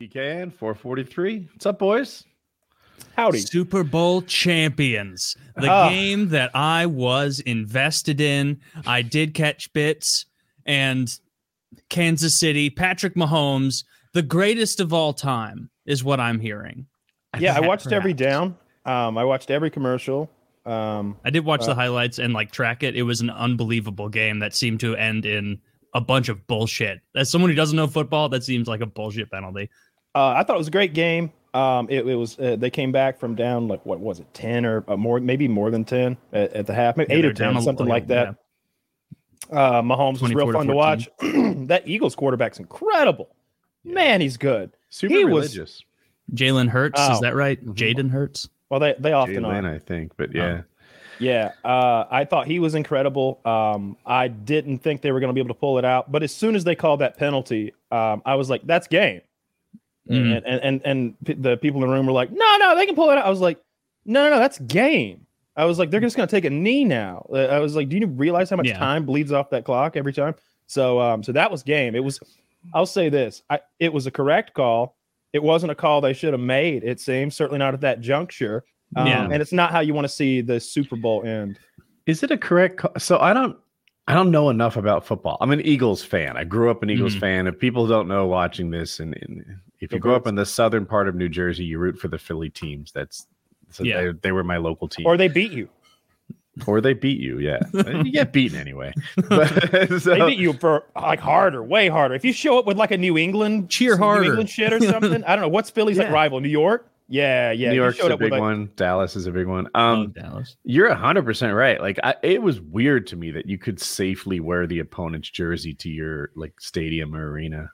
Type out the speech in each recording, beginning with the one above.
DKN 443. What's up, boys? Howdy. Super Bowl champions. The game that I was invested in. I did catch bits. And Kansas City, Patrick Mahomes, the greatest of all time is what I'm hearing. I watched every down. I watched every commercial. I did watch the highlights and track it. It was an unbelievable game that seemed to end in a bunch of bullshit. As someone who doesn't know football, that seems like a bullshit penalty. I thought it was a great game. It was they came back from down what was it, 10 or more, maybe more than 10 at the half, maybe 8 or 10, something like that. Yeah. Mahomes was real fun to watch. That Eagles quarterback's incredible. Yeah. Man, he's good. Super religious. Jalen Hurts, is that right? Jaden Hurts. Well, they often are. I think, but yeah. I thought he was incredible. I didn't think they were going to be able to pull it out, but as soon as they called that penalty, I was like, that's game. Mm-hmm. And the people in the room were like, no, they can pull it out. I was like, no, that's game. I was like, they're just going to take a knee now. I was like, do you realize how much time bleeds off that clock every time? So that was game. It was, I'll say this. It was a correct call. It wasn't a call they should have made, it seems, certainly not at that juncture. And it's not how you want to see the Super Bowl end. Is it a correct call? So I don't know enough about football. I'm an Eagles fan. I grew up an Eagles fan. If people don't know watching this, and if you grow up in the southern part of New Jersey, you root for the Philly teams. They were my local team. Or they beat you. Yeah. You get beaten anyway. They beat you for harder, way harder. If you show up with a New England cheer, harder. New England shit or something. I don't know. What's Philly's rival? New York? Yeah. New York's a big one. Dallas is a big one. Dallas. You're 100% right. It was weird to me that you could safely wear the opponent's jersey to your stadium or arena.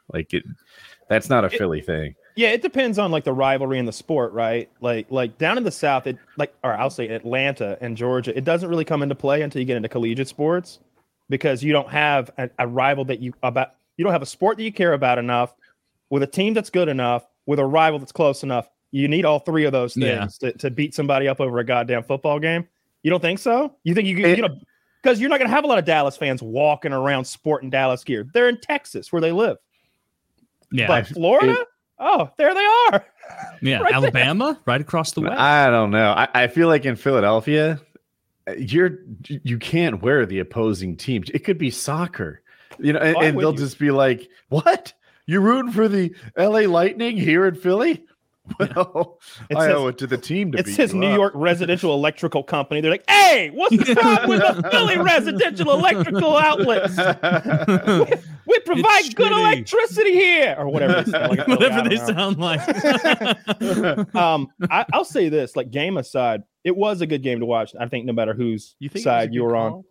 That's not a Philly thing. Yeah, it depends on the rivalry in the sport, right? Like down in the South, or I'll say Atlanta and Georgia, it doesn't really come into play until you get into collegiate sports, because you don't have a rival that you don't have a sport that you care about enough, with a team that's good enough, with a rival that's close enough. You need all three of those things to beat somebody up over a goddamn football game. You don't think so? You think because you're not going to have a lot of Dallas fans walking around sporting Dallas gear. They're in Texas where they live. Yeah, but Florida. Oh, there they are. Yeah, right, Alabama, there. Right across the way. I don't know. I feel like in Philadelphia, you can't wear the opposing team. It could be soccer, and they'll just be like, "What? You're rooting for the L.A. Lightning here in Philly?" Well, I owe it to the team to beat you up. It says New York Residential Electrical Company. They're like, "Hey, what's up with the Philly residential electrical outlets? We provide good electricity here," or whatever they sound like. Whatever they sound like. I'll say this: game aside, it was a good game to watch. I think no matter whose side you were on,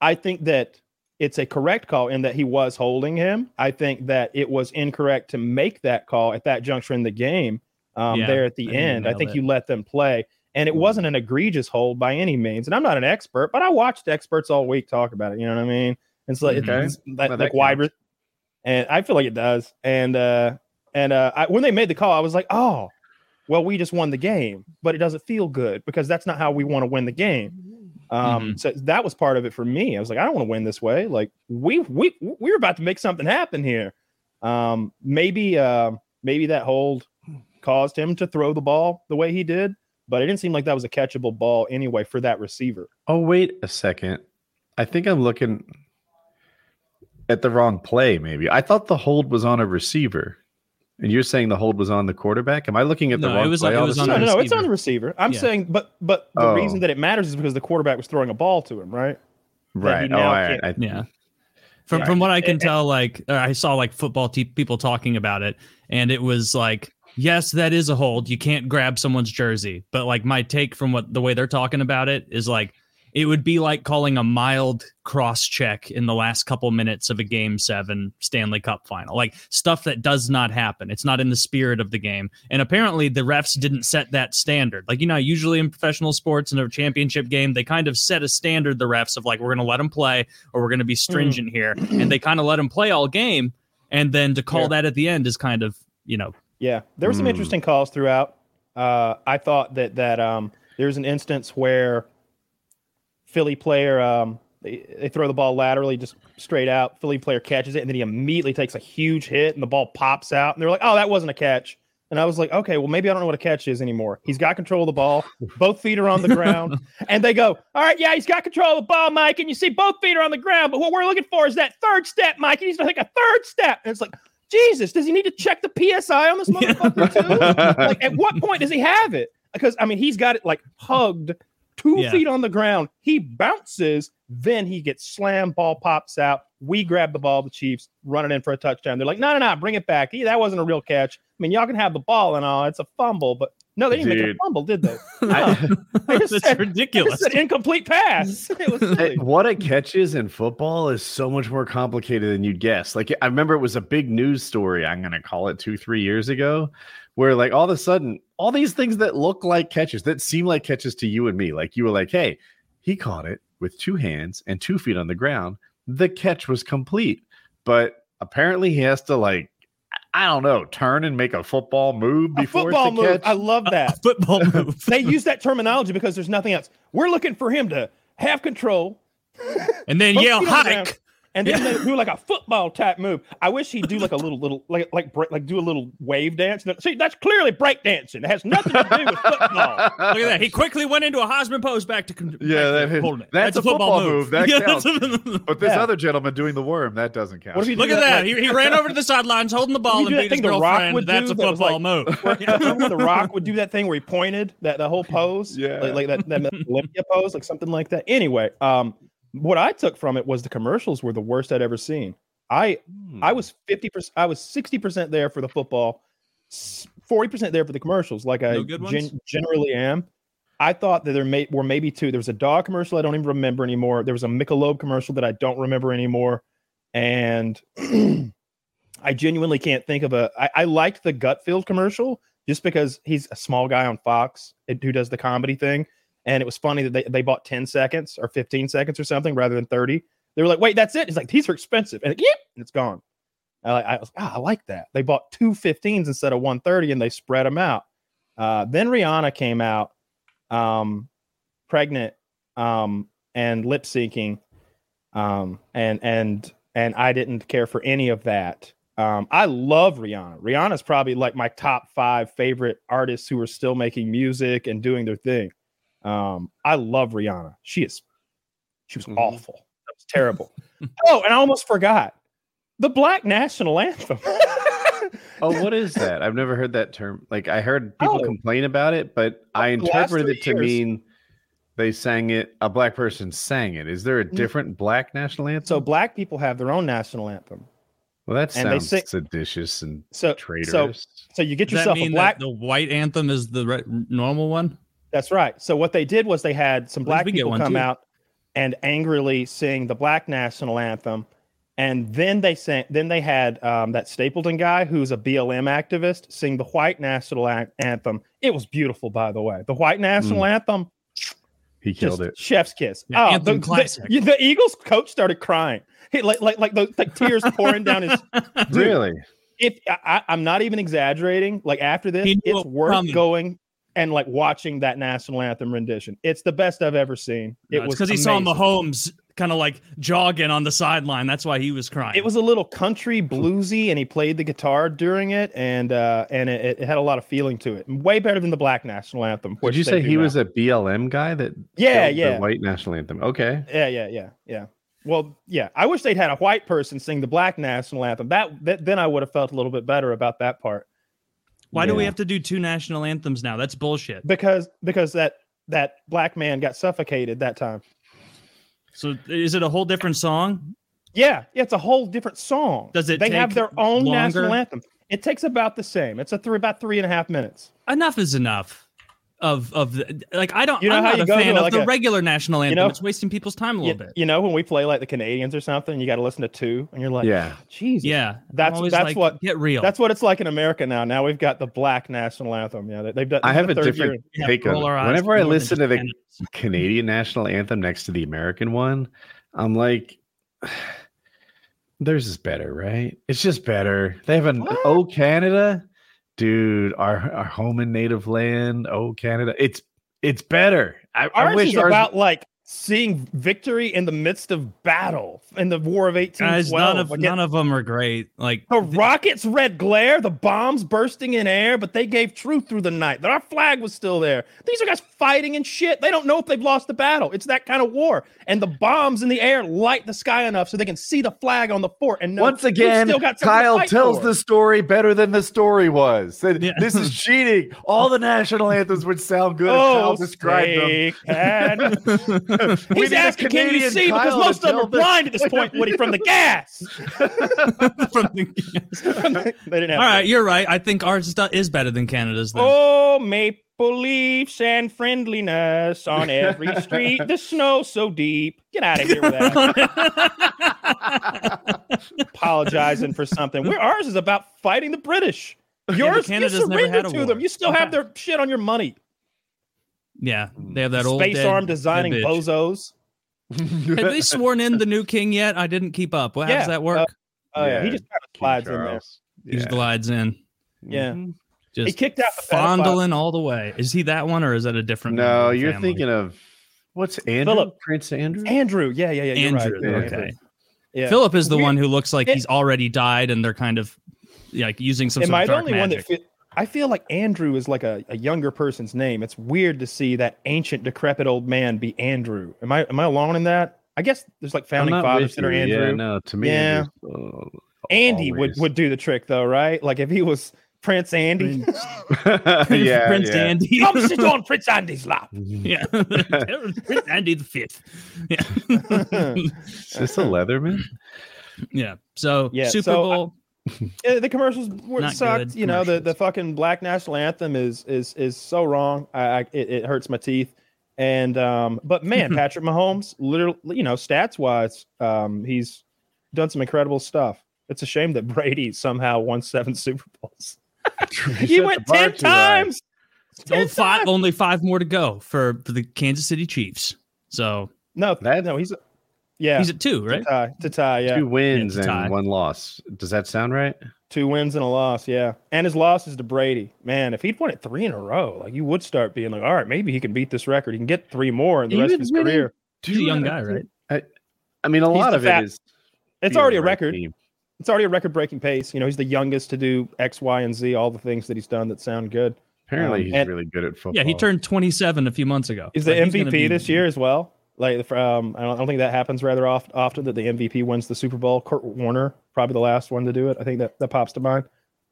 I think that it's a correct call in that he was holding him. I think that it was incorrect to make that call at that juncture in the game. There at the end, I think you let them play, and it wasn't an egregious hold by any means. And I'm not an expert, but I watched experts all week talk about it. You know what I mean? It's wide, and I feel like it does. And when they made the call, I was like, "Oh, well, we just won the game," but it doesn't feel good because that's not how we want to win the game. So that was part of it for me. I was like, I don't want to win this way. We're about to make something happen here. Maybe that hold caused him to throw the ball the way he did, but it didn't seem like that was a catchable ball anyway for that receiver. Oh, wait a second. I think I'm looking at the wrong play, maybe. I thought the hold was on a receiver, and you're saying the hold was on the quarterback? Am I looking at the wrong play? No, it's on the receiver. I'm saying, but the reason that it matters is because the quarterback was throwing a ball to him, right? Right. From what I can tell, I saw football people talking about it, and it was yes, that is a hold. You can't grab someone's jersey, but my take from the way they're talking about it is it would be like calling a mild cross check in the last couple minutes of a Game 7 Stanley Cup final, stuff that does not happen. It's not in the spirit of the game. And apparently the refs didn't set that standard. Usually in professional sports in a championship game, they kind of set a standard, the refs, of we're going to let them play, or we're going to be stringent here. And they kind of let them play all game. And then to call that at the end is kind of, Yeah. There were some interesting calls throughout. I thought that there's an instance where Philly player They throw the ball laterally, just straight out. Philly player catches it, and then he immediately takes a huge hit, and the ball pops out. And they're like, oh, that wasn't a catch. And I was like, okay, well, maybe I don't know what a catch is anymore. He's got control of the ball. Both feet are on the ground. And they go, all right, yeah, he's got control of the ball, Mike. And you see both feet are on the ground. But what we're looking for is that third step, Mike. And he's like, a third step. And it's like, Jesus, does he need to check the PSI on this motherfucker too? Like, at what point does he have it? Because, I mean, he's got it, like, hugged, 2 feet on the ground. He bounces. Then he gets slammed. Ball pops out. We grab the ball. The Chiefs run it in for a touchdown. They're like, no, bring it back. That wasn't a real catch. I mean, y'all can have the ball and all. It's a fumble, but no, they didn't make a fumble, did they? No. That's ridiculous. It's an incomplete pass. It was silly. What a catches in football is so much more complicated than you'd guess. Like, I remember it was a big news story, I'm going to call it 2-3 years ago, where like all of a sudden, all these things that look like catches, that seem like catches to you and me, like you were like, hey, he caught it with 2 hands and 2 feet on the ground. The catch was complete, but apparently he has to, like, I don't know, turn and make a football move before it's a catch. Move. I love that. Football move. They use that terminology because there's nothing else. We're looking for him to have control. And then yell, hike. And then they do like a football type move. I wish he'd do like a little do a little wave dance. See, that's clearly break dancing. It has nothing to do with football. Look at that. He quickly went into a Heisman pose back to holding it. That's a football move. That counts. But this other gentleman doing the worm, that doesn't count. Look at that. He ran over to the sidelines holding the ball and beat his girlfriend. That's a football move. The Rock would do that thing where he pointed, that whole pose. Yeah. Like that Olympia pose, like something like that. Anyway, what I took from it was the commercials were the worst I'd ever seen. I was 50%. I was 60% there for the football, 40% there for the commercials. Like generally am. I thought that were maybe 2. There was a dog commercial I don't even remember anymore. There was a Michelob commercial that I don't remember anymore, and I genuinely can't think of a. I liked the Gutfield commercial just because he's a small guy on Fox who does the comedy thing. And it was funny that they bought 10 seconds or 15 seconds or something rather than 30. They were like, wait, that's it. It's like, these are expensive. And, and it's gone. I was I like that. They bought 2 15s instead of 1 30 and they spread them out. Then Rihanna came out pregnant and lip syncing. And I didn't care for any of that. I love Rihanna. Rihanna's probably like my top 5 favorite artists who are still making music and doing their thing. I love Rihanna. She was awful. That was terrible. Oh, and I almost forgot the Black National Anthem. Oh, what is that? I've never heard that term. Like, I heard people complain about it, but I interpreted it to mean they sang it. A black person sang it. Is there a different Black National Anthem? So black people have their own national anthem. Well, that sounds seditious and traitorous. So you get yourself a black. The white anthem is the normal one. That's right. So what they did was they had some black people come out and angrily sing the Black National Anthem, and then they sang. Then they had that Stapleton guy, who's a BLM activist, sing the White National Anthem. It was beautiful, by the way. The White National Anthem. He killed it. Chef's kiss. Yeah, anthem classic. The Eagles coach started crying. He, like tears pouring down his. Really? If I'm not even exaggerating, like after this, it's worth going. And like watching that national anthem rendition, it's the best I've ever seen. It's because he saw Mahomes kind of like jogging on the sideline. That's why he was crying. It was a little country bluesy, and he played the guitar during it, and it had a lot of feeling to it. Way better than the Black National Anthem. Would you say he was a BLM guy that? Yeah. The White National Anthem. Okay. Yeah. Well, yeah. I wish they'd had a white person sing the Black National Anthem. That then I would have felt a little bit better about that part. Why do we have to do 2 national anthems now? That's bullshit. Because that black man got suffocated that time. So is it a whole different song? Yeah, it's a whole different song. They have their own national anthem. It takes about the same. It's about 3.5 minutes. Enough is enough. I'm not a fan of the regular national anthem. It's wasting people's time a little bit. You know, when we play like the Canadians or something, you got to listen to 2, and you're like, Jesus, that's what get real. That's what it's like in America now. Now we've got the Black National Anthem. Yeah, they've done. I have a different take on it. Whenever I listen to the Canadian national anthem next to the American one, I'm like, theirs is better, right? It's just better. They have an "Oh Canada." Dude, our home and native land, oh Canada, it's better. I wish ours is about like seeing victory in the midst of battle in the War of 1812. Guys, none of them are great. Like the rockets' red glare, the bombs bursting in air, but they gave truth through the night that our flag was still there. These are guys fighting and shit. They don't know if they've lost the battle. It's that kind of war. And the bombs in the air light the sky enough so they can see the flag on the fort. And once again, Kyle tells the story better than the story was. Yeah. This is cheating. All the national anthems would sound good. Kyle described them. He's asking, can you see? Because most of them are blind at this point, Woody, from the gas. They didn't have all right, you're right. I think ours is better than Canada's. Then. Oh, maple leaves and friendliness on every street. The snow so deep. Get out of here with that. Apologizing for something. Ours is about fighting the British. Yours, yeah, you surrender to them. You still have their shit on your money. Yeah, they have that space old space arm designing bozos. Have they sworn in the new king yet? I didn't keep up. Well, how does that work? He just kind of glides in there. He just glides in. Yeah, just he kicked out the fondling all the way. Is he that one or is that a different? No, you're family? Thinking of what's Andrew? Philip. Prince Andrew. Andrew. Yeah. You're Andrew. Right. Okay. Yeah. Philip is the one who looks like he's already died, and they're kind of like using some sort of dark magic. I feel like Andrew is like a younger person's name. It's weird to see that ancient, decrepit old man be Andrew. Am I alone in that? I guess there's like founding fathers that are Andrew. Yeah, no, to me, Andy would do the trick though, right? Like if he was Prince Andy, Prince Andy, come sit on Prince Andy's lap. Yeah, Prince Andy the Fifth. Yeah, is this a Leatherman? Yeah. So Super Bowl. The commercials sucked. Good. You know, the fucking Black National Anthem is so wrong. It hurts my teeth. And but man, Patrick Mahomes, literally, you know, stats wise, he's done some incredible stuff. It's a shame that Brady somehow won 7 Super Bowls. He went 10 times. Only 5 more to go for the Kansas City Chiefs. So he's. Yeah, he's at 2, right? To tie, yeah. 2 wins and 1 loss. Does that sound right? 2 wins and a loss, yeah. And his loss is to Brady. Man, if he'd won it 3 in a row, like you would start being like, all right, maybe he can beat this record. He can get 3 more in the rest of his career. He's a young guy, right? I mean, a lot of it is. It's already a record. It's already a record-breaking pace. You know, he's the youngest to do X, Y, and Z. All the things that he's done that sound good. Apparently, he's really good at football. Yeah, he turned 27 a few months ago. He's the MVP this year as well. Like I don't think that happens rather often that the MVP wins the Super Bowl. Kurt Warner, probably the last one to do it. I think that pops to mind.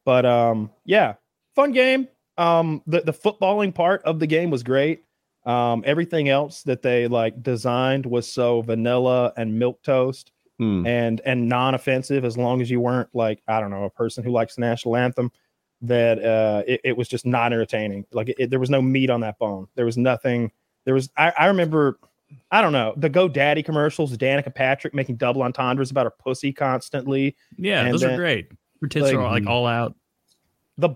But yeah, fun game. The footballing part of the game was great. Everything else that they like designed was so vanilla and milquetoast and non-offensive as long as you weren't like, I don't know, a person who likes the national anthem. That it was just not entertaining. Like there was no meat on that bone. There was nothing. There was I remember. I don't know. The GoDaddy commercials, Danica Patrick making double entendres about her pussy constantly. Yeah, and those are great. Her tits are like all out. The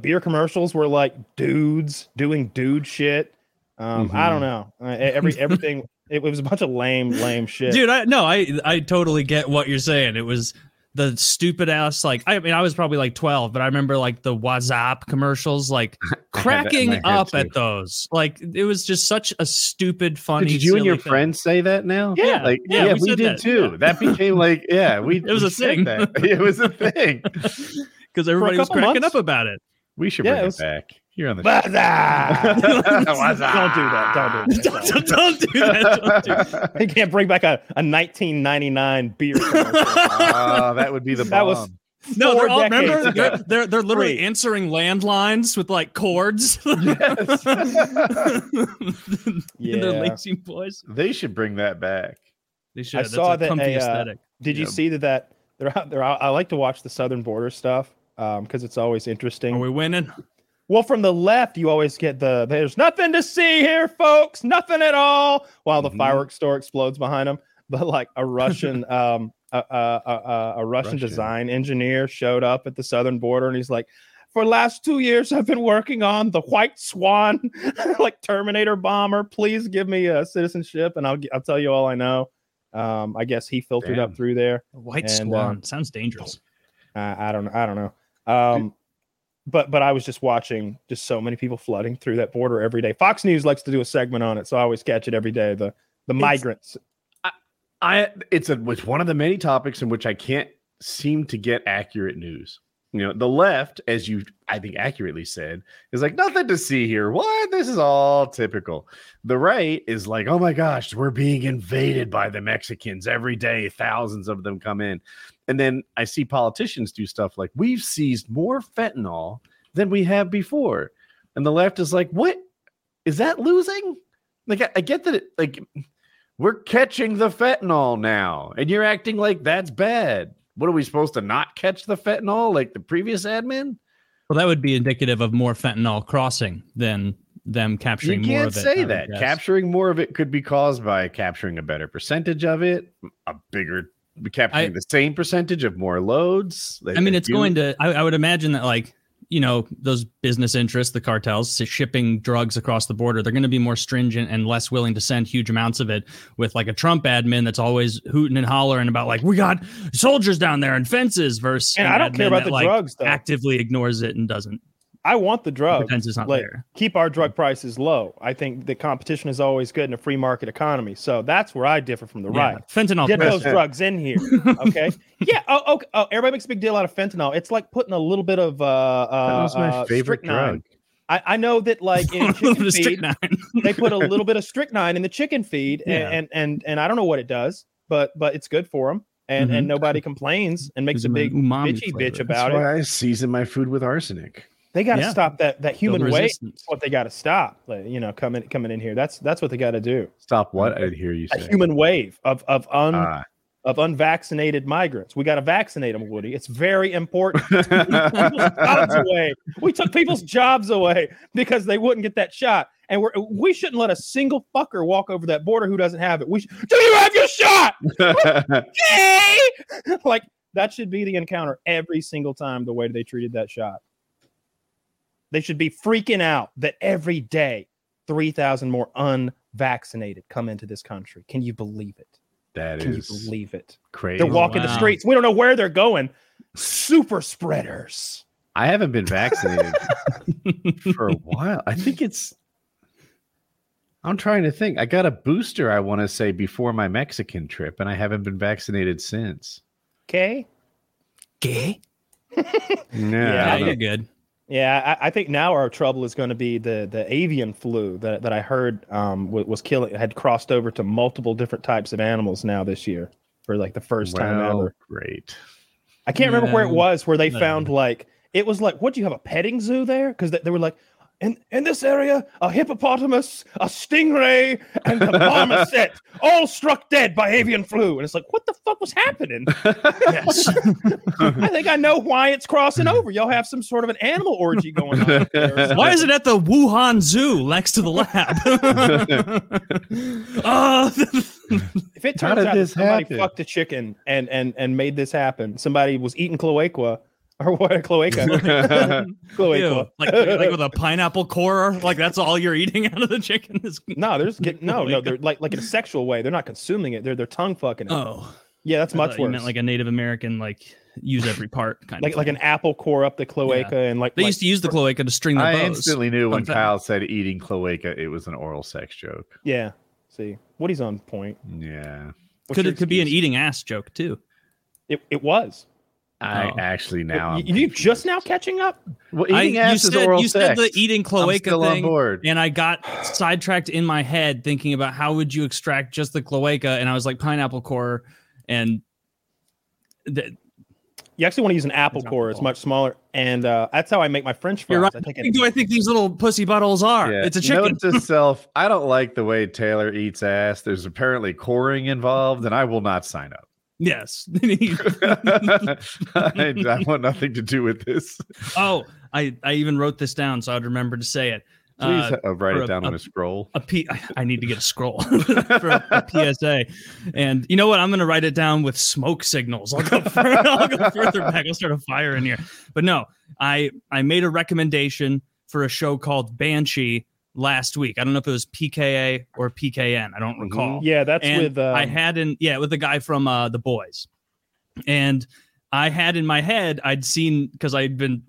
beer commercials were like dudes doing dude shit. I don't know. Everything. It was a bunch of lame shit. Dude, I totally get what you're saying. It was the stupid ass, like, I mean, I was probably like 12, but I remember like the WhatsApp commercials, like cracking up too at those. Like it was just such a stupid, funny. Did you and your friends say that now? Yeah. Like, yeah we did that. Too. Yeah. That became like, yeah, it was a thing. That. It was a thing. Because everybody was cracking up about it. We should bring it back. You're on the show. Don't do that. They can't bring back a 1999 beer. That would be the bomb. That was they're literally answering landlines with like cords. Yes. Yeah. Their lazy boys. They should bring that back. They should. That's a comfy aesthetic. Did you see that they're out? I like to watch the Southern border stuff because it's always interesting. Are we winning? Well, from the left, you always get there's nothing to see here, folks, nothing at all, while the fireworks store explodes behind them. But like a Russian, Russian design engineer showed up at the southern border, and he's like, for the last 2 years, I've been working on the White Swan, like Terminator bomber. Please give me a citizenship, and I'll tell you all I know. I guess he filtered up through there. White Swan sounds dangerous. I don't know. But I was just watching just so many people flooding through that border every day. Fox News likes to do a segment on it, so I always catch it every day. The The migrants. It's one of the many topics in which I can't seem to get accurate news. You know, the left, as you, I think, accurately said, is like, nothing to see here. What? This is all typical. The right is like, oh my gosh, we're being invaded by the Mexicans every day. Thousands of them come in. And then I see politicians do stuff like, we've seized more fentanyl than we have before. And the left is like, what? Is that losing? Like, I get that. We're catching the fentanyl now, and you're acting like that's bad. What, are we supposed to not catch the fentanyl like the previous admin? Well, that would be indicative of more fentanyl crossing than them capturing more of it. You can't say that. Capturing more of it could be caused by capturing a better percentage of it, the same percentage of more loads. I mean, it's going to, I would imagine that, like, you know, those business interests, the cartels shipping drugs across the border, they're going to be more stringent and less willing to send huge amounts of it. With like a Trump admin that's always hooting and hollering about like, we got soldiers down there and fences versus, and I don't care about the drugs though. Actively ignores it and doesn't. I want the drugs. Keep our drug prices low. I think the competition is always good in a free market economy. So that's where I differ from the right. Fentanyl. Get those drugs in here. Okay. Yeah. Oh, everybody makes a big deal out of fentanyl. It's like putting a little bit of my favorite drug. I know that, like, in chicken feed, they put a little bit of strychnine in the chicken feed, and I don't know what it does, but it's good for them. And nobody complains and makes a big bitchy bitch about it. That's why I season my food with arsenic. They got to stop that human waste. That's what they got to stop. Like, you know, coming in here. That's what they got to do. Stop what? I didn't hear you say. A human wave of unvaccinated migrants. We got to vaccinate them, Woody. It's very important. We took people's jobs away because they wouldn't get that shot. And we shouldn't let a single fucker walk over that border who doesn't have it. Do you have your shot? Okay! Like, that should be the encounter every single time, the way they treated that shot. They should be freaking out that every day 3,000 more unvaccinated come into this country. Can you believe it? Can you believe it? Crazy. They're walking the streets. We don't know where they're going. Super spreaders. I haven't been vaccinated for a while. I think I'm trying to think. I got a booster, I want to say, before my Mexican trip, and I haven't been vaccinated since. Okay. Gay? No, yeah, you're good. Yeah, I think now our trouble is going to be the avian flu that I heard was killing, had crossed over to multiple different types of animals now this year for like the first time ever. Great. I can't remember where it was where they found like, it was like, what, do you have a petting zoo there? Because they were like, in this area, a hippopotamus, a stingray, and a marmoset all struck dead by avian flu. And it's like, what the fuck was happening? Yes. I think I know why it's crossing over. Y'all have some sort of an animal orgy going on. Why is it at the Wuhan Zoo next to the lab? If it turns out that somebody fucked a chicken and made this happen, somebody was eating cloaca. Or what? Cloaca. Ew, like with a pineapple core? Like that's all you're eating out of the chicken? They're like in a sexual way. They're not consuming it. They're tongue fucking it. Oh. Yeah, that's much worse. You meant like a Native American, like use every part kind of like an apple core up the cloaca and like they used to use the cloaca to string their bows. I instantly knew when Kyle said eating cloaca, it was an oral sex joke. Yeah. See, Woody's on point. Yeah. Could be an eating ass joke too. It was. You just now catching up? Well, eating ass is oral sex. You said the eating cloaca thing, and I got sidetracked in my head thinking about how would you extract just the cloaca, and I was like pineapple core, and you actually want to use an apple core. It's much smaller, and that's how I make my French fries. You're right. I think these little pussy buttholes are. Yeah. It's a chicken. Note to self, I don't like the way Taylor eats ass. There's apparently coring involved, and I will not sign up. Yes. I want nothing to do with this. Oh, I even wrote this down so I'd remember to say it. Please write it down on a scroll. I need to get a scroll for a PSA. And you know what? I'm going to write it down with smoke signals. I'll go further back. I'll start a fire in here. But no, I made a recommendation for a show called Banshee last week. I don't know if it was PKA or PKN. I don't recall. Yeah, that's with the guy from The Boys. And I had in my head, I'd seen, because I'd been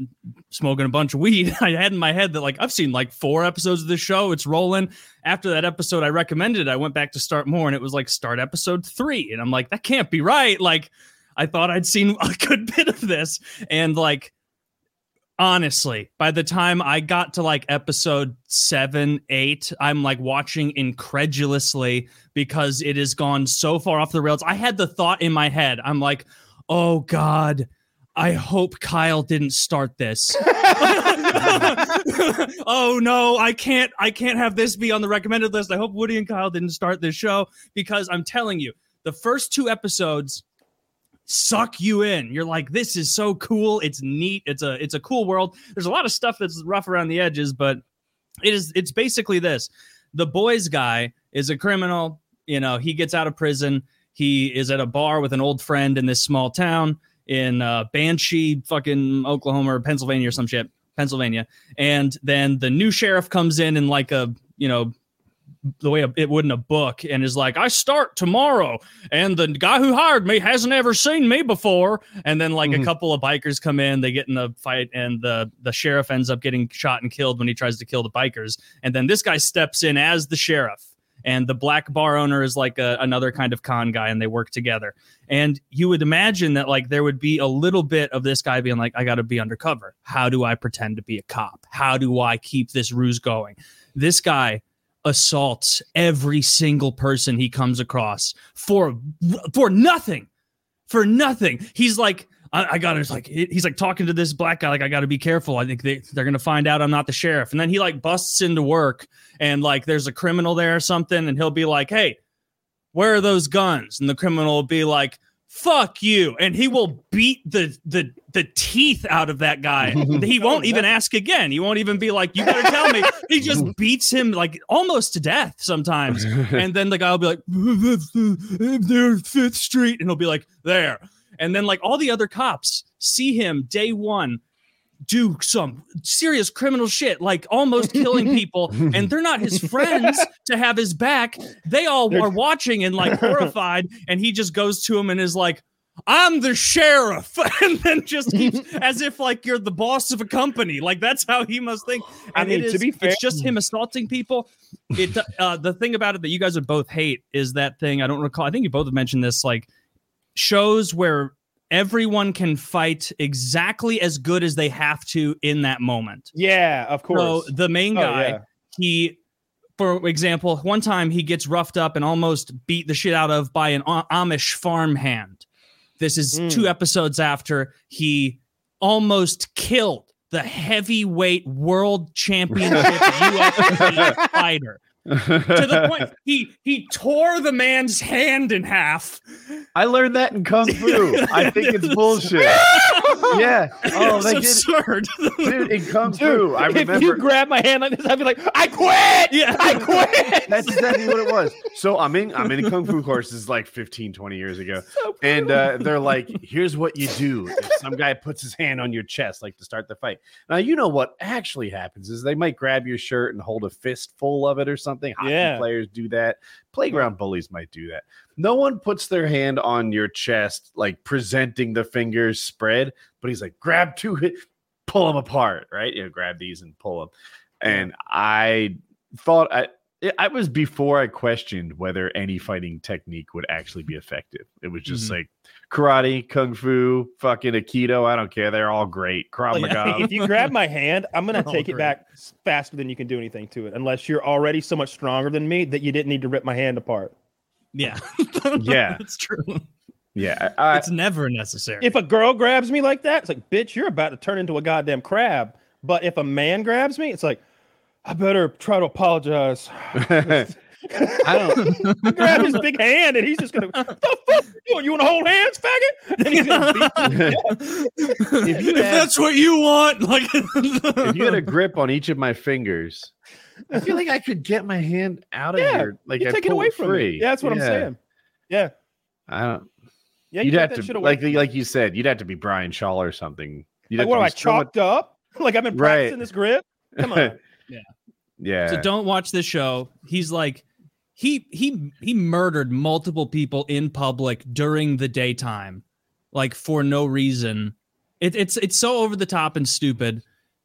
smoking a bunch of weed, I had in my head that, like, I've seen like 4 episodes of this show. It's rolling. After that episode I recommended, I went back to start more, and it was like, start episode 3. And I'm like, that can't be right. Like, I thought I'd seen a good bit of this. And like, honestly, by the time I got to like episode 7, 8, I'm like watching incredulously because it has gone so far off the rails. I had the thought in my head, I'm like, oh God, I hope Kyle didn't start this. Oh no, I can't have this be on the recommended list. I hope Woody and Kyle didn't start this show, because I'm telling you, the first 2 episodes suck you in. You're like, this is so cool. It's neat. It's a cool world. There's a lot of stuff that's rough around the edges, but it's basically this. The Boys guy is a criminal. You know, he gets out of prison. He is at a bar with an old friend in this small town in Banshee, fucking Oklahoma or Pennsylvania or some shit, Pennsylvania. And then the new sheriff comes in like a, you know, the way it would in a book, and is like, I start tomorrow, and the guy who hired me hasn't ever seen me before. And then like a couple of bikers come in, they get in a fight, and the sheriff ends up getting shot and killed when he tries to kill the bikers. And then this guy steps in as the sheriff. And the black bar owner is like another kind of con guy, and they work together. And you would imagine that like there would be a little bit of this guy being like, I got to be undercover. How do I pretend to be a cop? How do I keep this ruse going? This guy assaults every single person he comes across for nothing. He's like, I got it. Like, he's like talking to this black guy, like, I got to be careful. I think they're going to find out I'm not the sheriff. And then he like busts into work, and like there's a criminal there or something. And he'll be like, hey, where are those guns? And the criminal will be like, fuck you. And he will beat the teeth out of that guy. He won't even ask again. He won't even be like, you better tell me. He just beats him like almost to death sometimes. And then the guy will be like, they're 5th Street. And he'll be like, there. And then like all the other cops see him day one do some serious criminal shit, like almost killing people. And they're not his friends to have his back. They all are watching and like horrified. And he just goes to him and is like, I'm the sheriff. And then just keeps as if like you're the boss of a company. Like that's how he must think. And I mean, to be fair, it's just him assaulting people. The thing about it that you guys would both hate is that thing. I don't recall. I think you both have mentioned this, like, shows where everyone can fight exactly as good as they have to in that moment. Yeah, of course. So the main guy, he, for example, one time he gets roughed up and almost beat the shit out of by an Amish farmhand. This is 2 episodes after he almost killed the heavyweight world championship UFC fighter. To the point he tore the man's hand in half. I learned that in Kung Fu. I think it's bullshit. Yeah. Oh, they did. Absurd. Dude, in Kung Fu, I remember. If you grab my hand like this, I'd be like, I quit. Yeah, I quit. That's exactly what it was. So I'm in Kung Fu courses like 15, 20 years ago. So cool. And they're like, here's what you do. If some guy puts his hand on your chest, like to start the fight. Now, you know what actually happens is they might grab your shirt and hold a fistful of it or something. Hockey players do that. Playground bullies might do that. No one puts their hand on your chest, like presenting the fingers spread, but he's like, grab 2, pull them apart, right? You know, grab these and pull them. And I thought it was before I questioned whether any fighting technique would actually be effective. It was just like karate, kung fu, fucking aikido. I don't care. They're all great. Krav Maga. If you grab my hand, I'm going to take it back faster than you can do anything to it, unless you're already so much stronger than me that you didn't need to rip my hand apart. Yeah. Yeah. That's true. Yeah. It's never necessary. If a girl grabs me like that, it's like, bitch, you're about to turn into a goddamn crab. But if a man grabs me, it's like, I better try to apologize. I grab his big hand and he's just gonna, what the fuck are you doing? You want to hold hands, faggot? And he's gonna beat if that's what you want, like, if you had a grip on each of my fingers, I feel like I could get my hand out of here. Like, I take it away from me. Yeah, that's what I'm saying. Yeah, I don't. Yeah, you'd have to, like you said, you'd have to be Brian Shaw or something. Like, what am I chalked up? Like, I've been practicing this grip. Come on. Yeah. Yeah. So don't watch this show. He's like, he murdered multiple people in public during the daytime like for no reason. It's so over the top and stupid.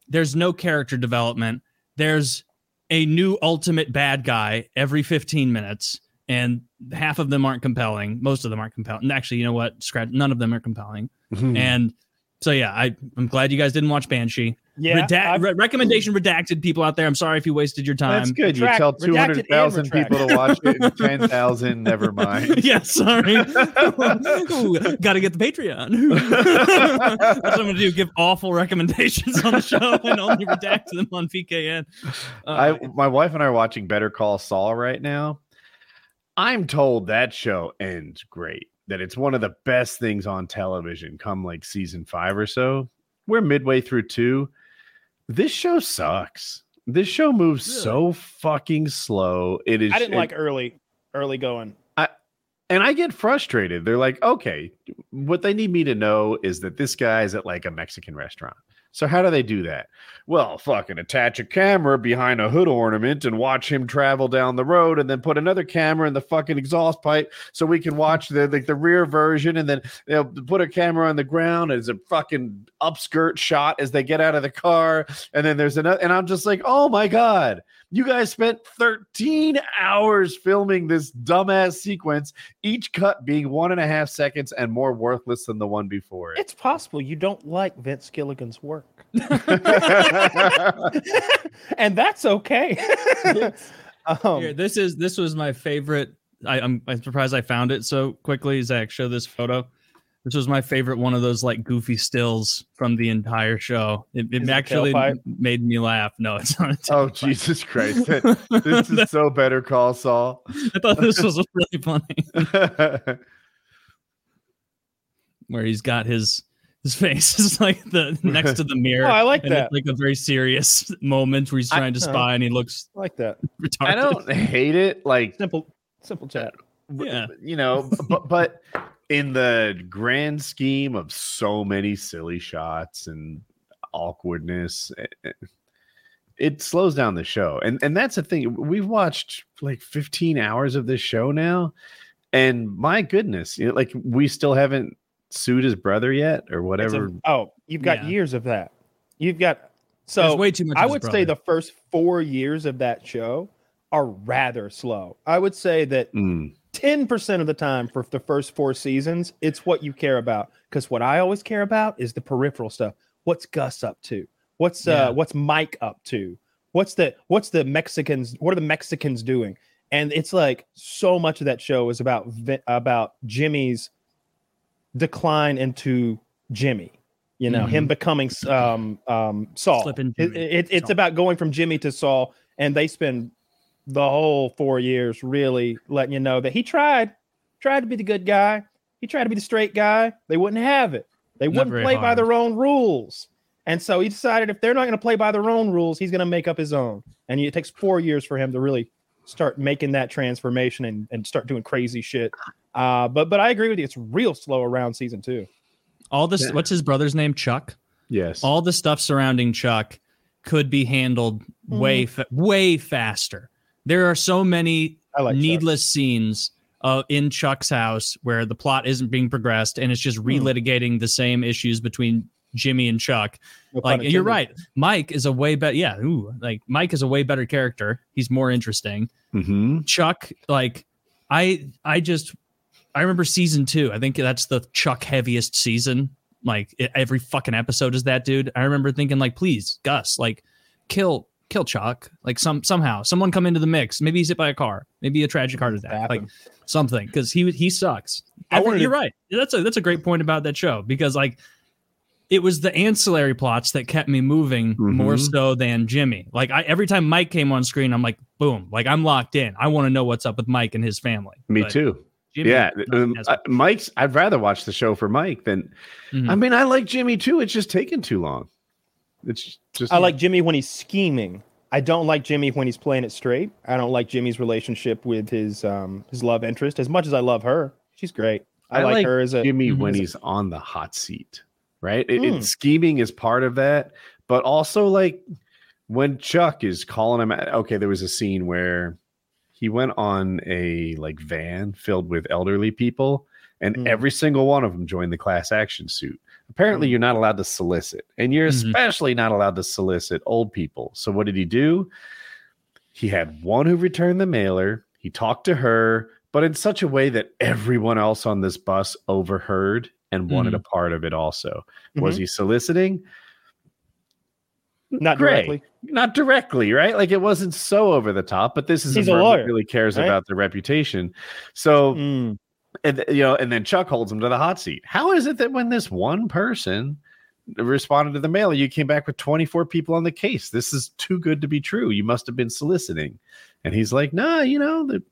There's no character development. There's a new ultimate bad guy every 15 minutes, and half of them aren't compelling. Most of them aren't compelling. Actually, you know what? Scratch. None of them are compelling. And so, yeah, I'm glad you guys didn't watch Banshee. Yeah, recommendation redacted, people out there. I'm sorry if you wasted your time. That's good. You tell 200,000 people to watch it and 10,000. Never mind. Yeah, sorry. Got to get the Patreon. That's what I'm going to do. Give awful recommendations on the show and only redact them on PKN. My wife and I are watching Better Call Saul right now. I'm told that show ends great. That it's one of the best things on television come like season 5 or so. We're midway through 2. This show sucks. This show moves so fucking slow. It is. I didn't like early going. I get frustrated. They're like, okay, what they need me to know is that this guy's at like a Mexican restaurant. So how do they do that? Well, fucking attach a camera behind a hood ornament and watch him travel down the road, and then put another camera in the fucking exhaust pipe so we can watch the rear version, and then they'll put a camera on the ground as a fucking upskirt shot as they get out of the car, and then there's another, and I'm just like, oh my God, you guys spent 13 hours filming this dumbass sequence, each cut being 1.5 seconds and more worthless than the one before it. It's possible you don't like Vince Gilligan's work. And that's okay. Here, this was my favorite. I'm surprised I found it so quickly. Zach, show this photo. This was my favorite one of those like goofy stills from the entire show. It actually made me laugh. No, it's not. Oh, Jesus Christ! This is so Better Call Saul. I thought this was really funny. Where he's got his face is like the next to the mirror. Oh, I like that. It's like a very serious moment where he's trying to spy, and he looks like that. Retarded. I don't hate it. Like simple chat. Yeah, you know, but in the grand scheme of so many silly shots and awkwardness, it slows down the show. And that's the thing. We've watched like 15 hours of this show now, and my goodness, you know, like we still haven't sued his brother yet or whatever. You've got years of that. You've got so way too much. I would say the first 4 years of that show are rather slow. I would say that 10% of the time for the first 4 seasons, it's what you care about. Because what I always care about is the peripheral stuff. What's Gus up to? What's Mike up to? What are the Mexicans doing? And it's like so much of that show is about Jimmy's decline into Jimmy, you know, him becoming Saul. It's Saul. About going from Jimmy to Saul, and they spend the whole 4 years really letting you know that he tried to be the good guy, he tried to be the straight guy. They wouldn't have it. They wouldn't play by their own rules, and so he decided if they're not going to play by their own rules, he's going to make up his own. And it takes 4 years for him to really start making that transformation and start doing crazy shit. But I agree with you. It's real slow around season 2. All this, what's his brother's name? Chuck. Yes. All the stuff surrounding Chuck could be handled way faster. There are so many needless scenes in Chuck's house where the plot isn't being progressed, and it's just relitigating the same issues between Jimmy and Chuck. Like you're right. Mike is a way better. Yeah. Like Mike is a way better character. He's more interesting. Chuck, like I remember season 2. I think that's the Chuck heaviest season. Like every fucking episode is that dude. I remember thinking like, please Gus, like kill Chuck. Like someone come into the mix. Maybe he's hit by a car, maybe a tragic heart attack, like something. Cause he sucks. You're right. That's a great point about that show, because like, it was the ancillary plots that kept me moving more so than Jimmy. Like every time Mike came on screen, I'm like, boom, like I'm locked in. I want to know what's up with Mike and his family. Me too. Jimmy, yeah. Mike's, I'd rather watch the show for Mike than, I mean, I like Jimmy too. It's just taking too long. It's just, I like Jimmy when he's scheming. I don't like Jimmy when he's playing it straight. I don't like Jimmy's relationship with his love interest. As much as I love her, she's great. I like her as a Jimmy when he's on the hot seat. Right, scheming is part of that, but also like when Chuck is calling him out. Okay, there was a scene where he went on a like van filled with elderly people, and every single one of them joined the class action suit. Apparently, you're not allowed to solicit, and you're especially not allowed to solicit old people. So what did he do? He had one who returned the mailer. He talked to her, but in such a way that everyone else on this bus overheard and wanted a part of it also. Was he soliciting? Not directly. Not directly, right? Like, it wasn't so over the top, but this is a lawyer that really cares about their reputation. So, and, you know, and then Chuck holds him to the hot seat. How is it that when this one person responded to the mailer, you came back with 24 people on the case? This is too good to be true. You must have been soliciting. And he's like, nah, you know, the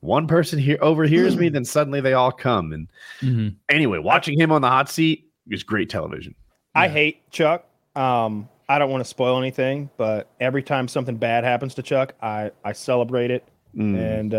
one person here overhears me, then suddenly they all come. And anyway, watching him on the hot seat is great television. I hate Chuck. I don't want to spoil anything, but every time something bad happens to Chuck, I celebrate it. And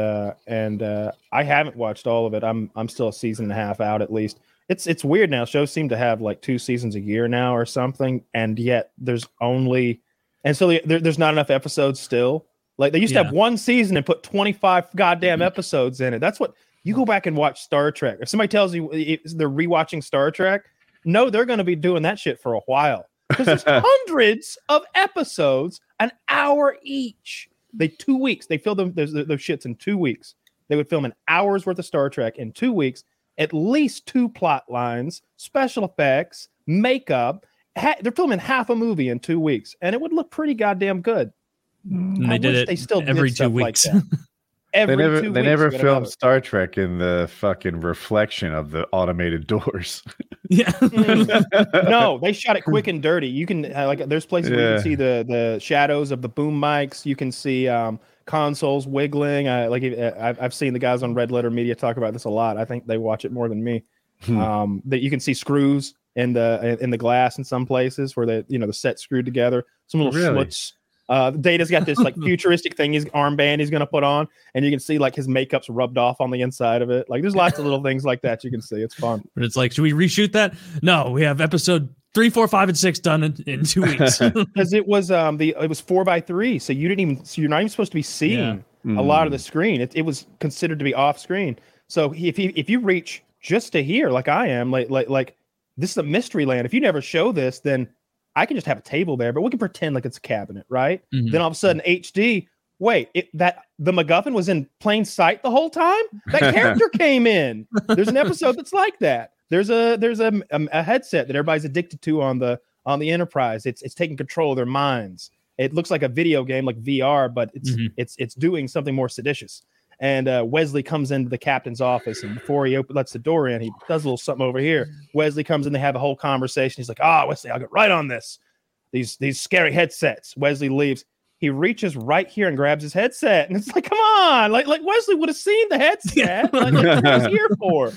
I haven't watched all of it. I'm still a season and a half out at least. It's weird now. Shows seem to have like 2 seasons a year now or something, and yet there's only, and so there's not enough episodes still. Like, they used to have 1 season and put 25 goddamn episodes in it. That's what you go back and watch Star Trek. If somebody tells you they're rewatching Star Trek, no, they're going to be doing that shit for a while. Because there's hundreds of episodes, an hour each. They 2 weeks. They film them those shits in 2 weeks. They would film an hour's worth of Star Trek in 2 weeks. At least 2 plot lines, special effects, makeup. They're filming half a movie in 2 weeks, and it would look pretty goddamn good. And I wish they still every did 2 weeks. Like that. They never filmed Star Trek in the fucking reflection of the automated doors. Yeah. No, they shot it quick and dirty. You can like, there's places where you can see the shadows of the boom mics. You can see consoles wiggling. I've seen the guys on Red Letter Media talk about this a lot. I think they watch it more than me. That you can see screws in the glass in some places where they, you know, the set screwed together. Some little schmutz. Data's got this like futuristic thing, his armband he's gonna put on, and you can see like his makeup's rubbed off on the inside of it. Like, there's lots of little things like that you can see. It's fun. But it's like, should we reshoot that? No, we have episode 3, 4, 5, and 6 done in 2 weeks because it was 4x3, so you're not even supposed to be seeing a lot of the screen. It was considered to be off screen. So if you reach just to here, like I am, like this is a mystery land. If you never show this, then I can just have a table there, but we can pretend like it's a cabinet, right? Then all of a sudden, HD, wait, the MacGuffin was in plain sight the whole time? That character came in. There's an episode that's like that. There's a headset that everybody's addicted to on the Enterprise. It's taking control of their minds. It looks like a video game, like VR, but it's doing something more seditious. And Wesley comes into the captain's office, and before he lets the door in, he does a little something over here. Wesley comes in, they have a whole conversation. He's like, Wesley, I'll get right on this. These scary headsets. Wesley leaves. He reaches right here and grabs his headset, and it's like, come on. Like Wesley would have seen the headset. Like, what was he here for?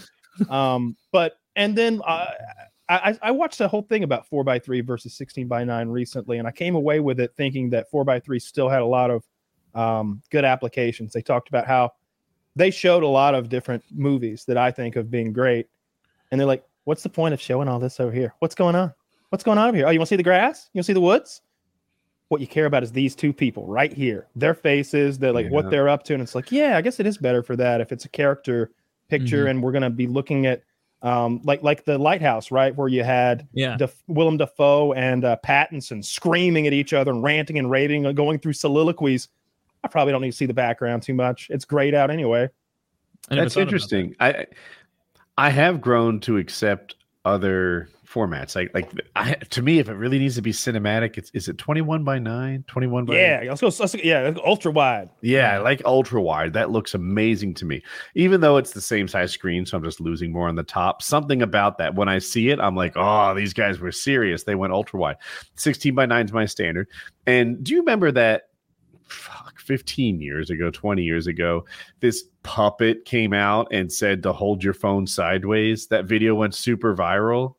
But then I watched the whole thing about 4x3 versus 16x9 recently, and I came away with it thinking that 4x3 still had a lot of good applications. They talked about how they showed a lot of different movies that I think of being great. And they're like, what's the point of showing all this over here? What's going on? What's going on over here? Oh, you want to see the grass? You want to see the woods? What you care about is these two people right here, their faces, they're like what they're up to. And it's like, yeah, I guess it is better for that if it's a character picture and we're going to be looking at like the Lighthouse, right? Where you had Willem Dafoe and Pattinson screaming at each other and ranting and raving and going through soliloquies. I probably don't need to see the background too much. It's grayed out anyway. That's interesting. I have grown to accept other formats. Like, to me, if it really needs to be cinematic, is it 21x9, 21 by let's go ultra wide. Yeah, I like ultra wide. That looks amazing to me. Even though it's the same size screen, so I'm just losing more on the top. Something about that when I see it, I'm like, oh, these guys were serious. They went ultra wide. 16x9 is my standard. And do you remember that? Fuck, 15 years ago, 20 years ago, this puppet came out and said to hold your phone sideways. That video went super viral.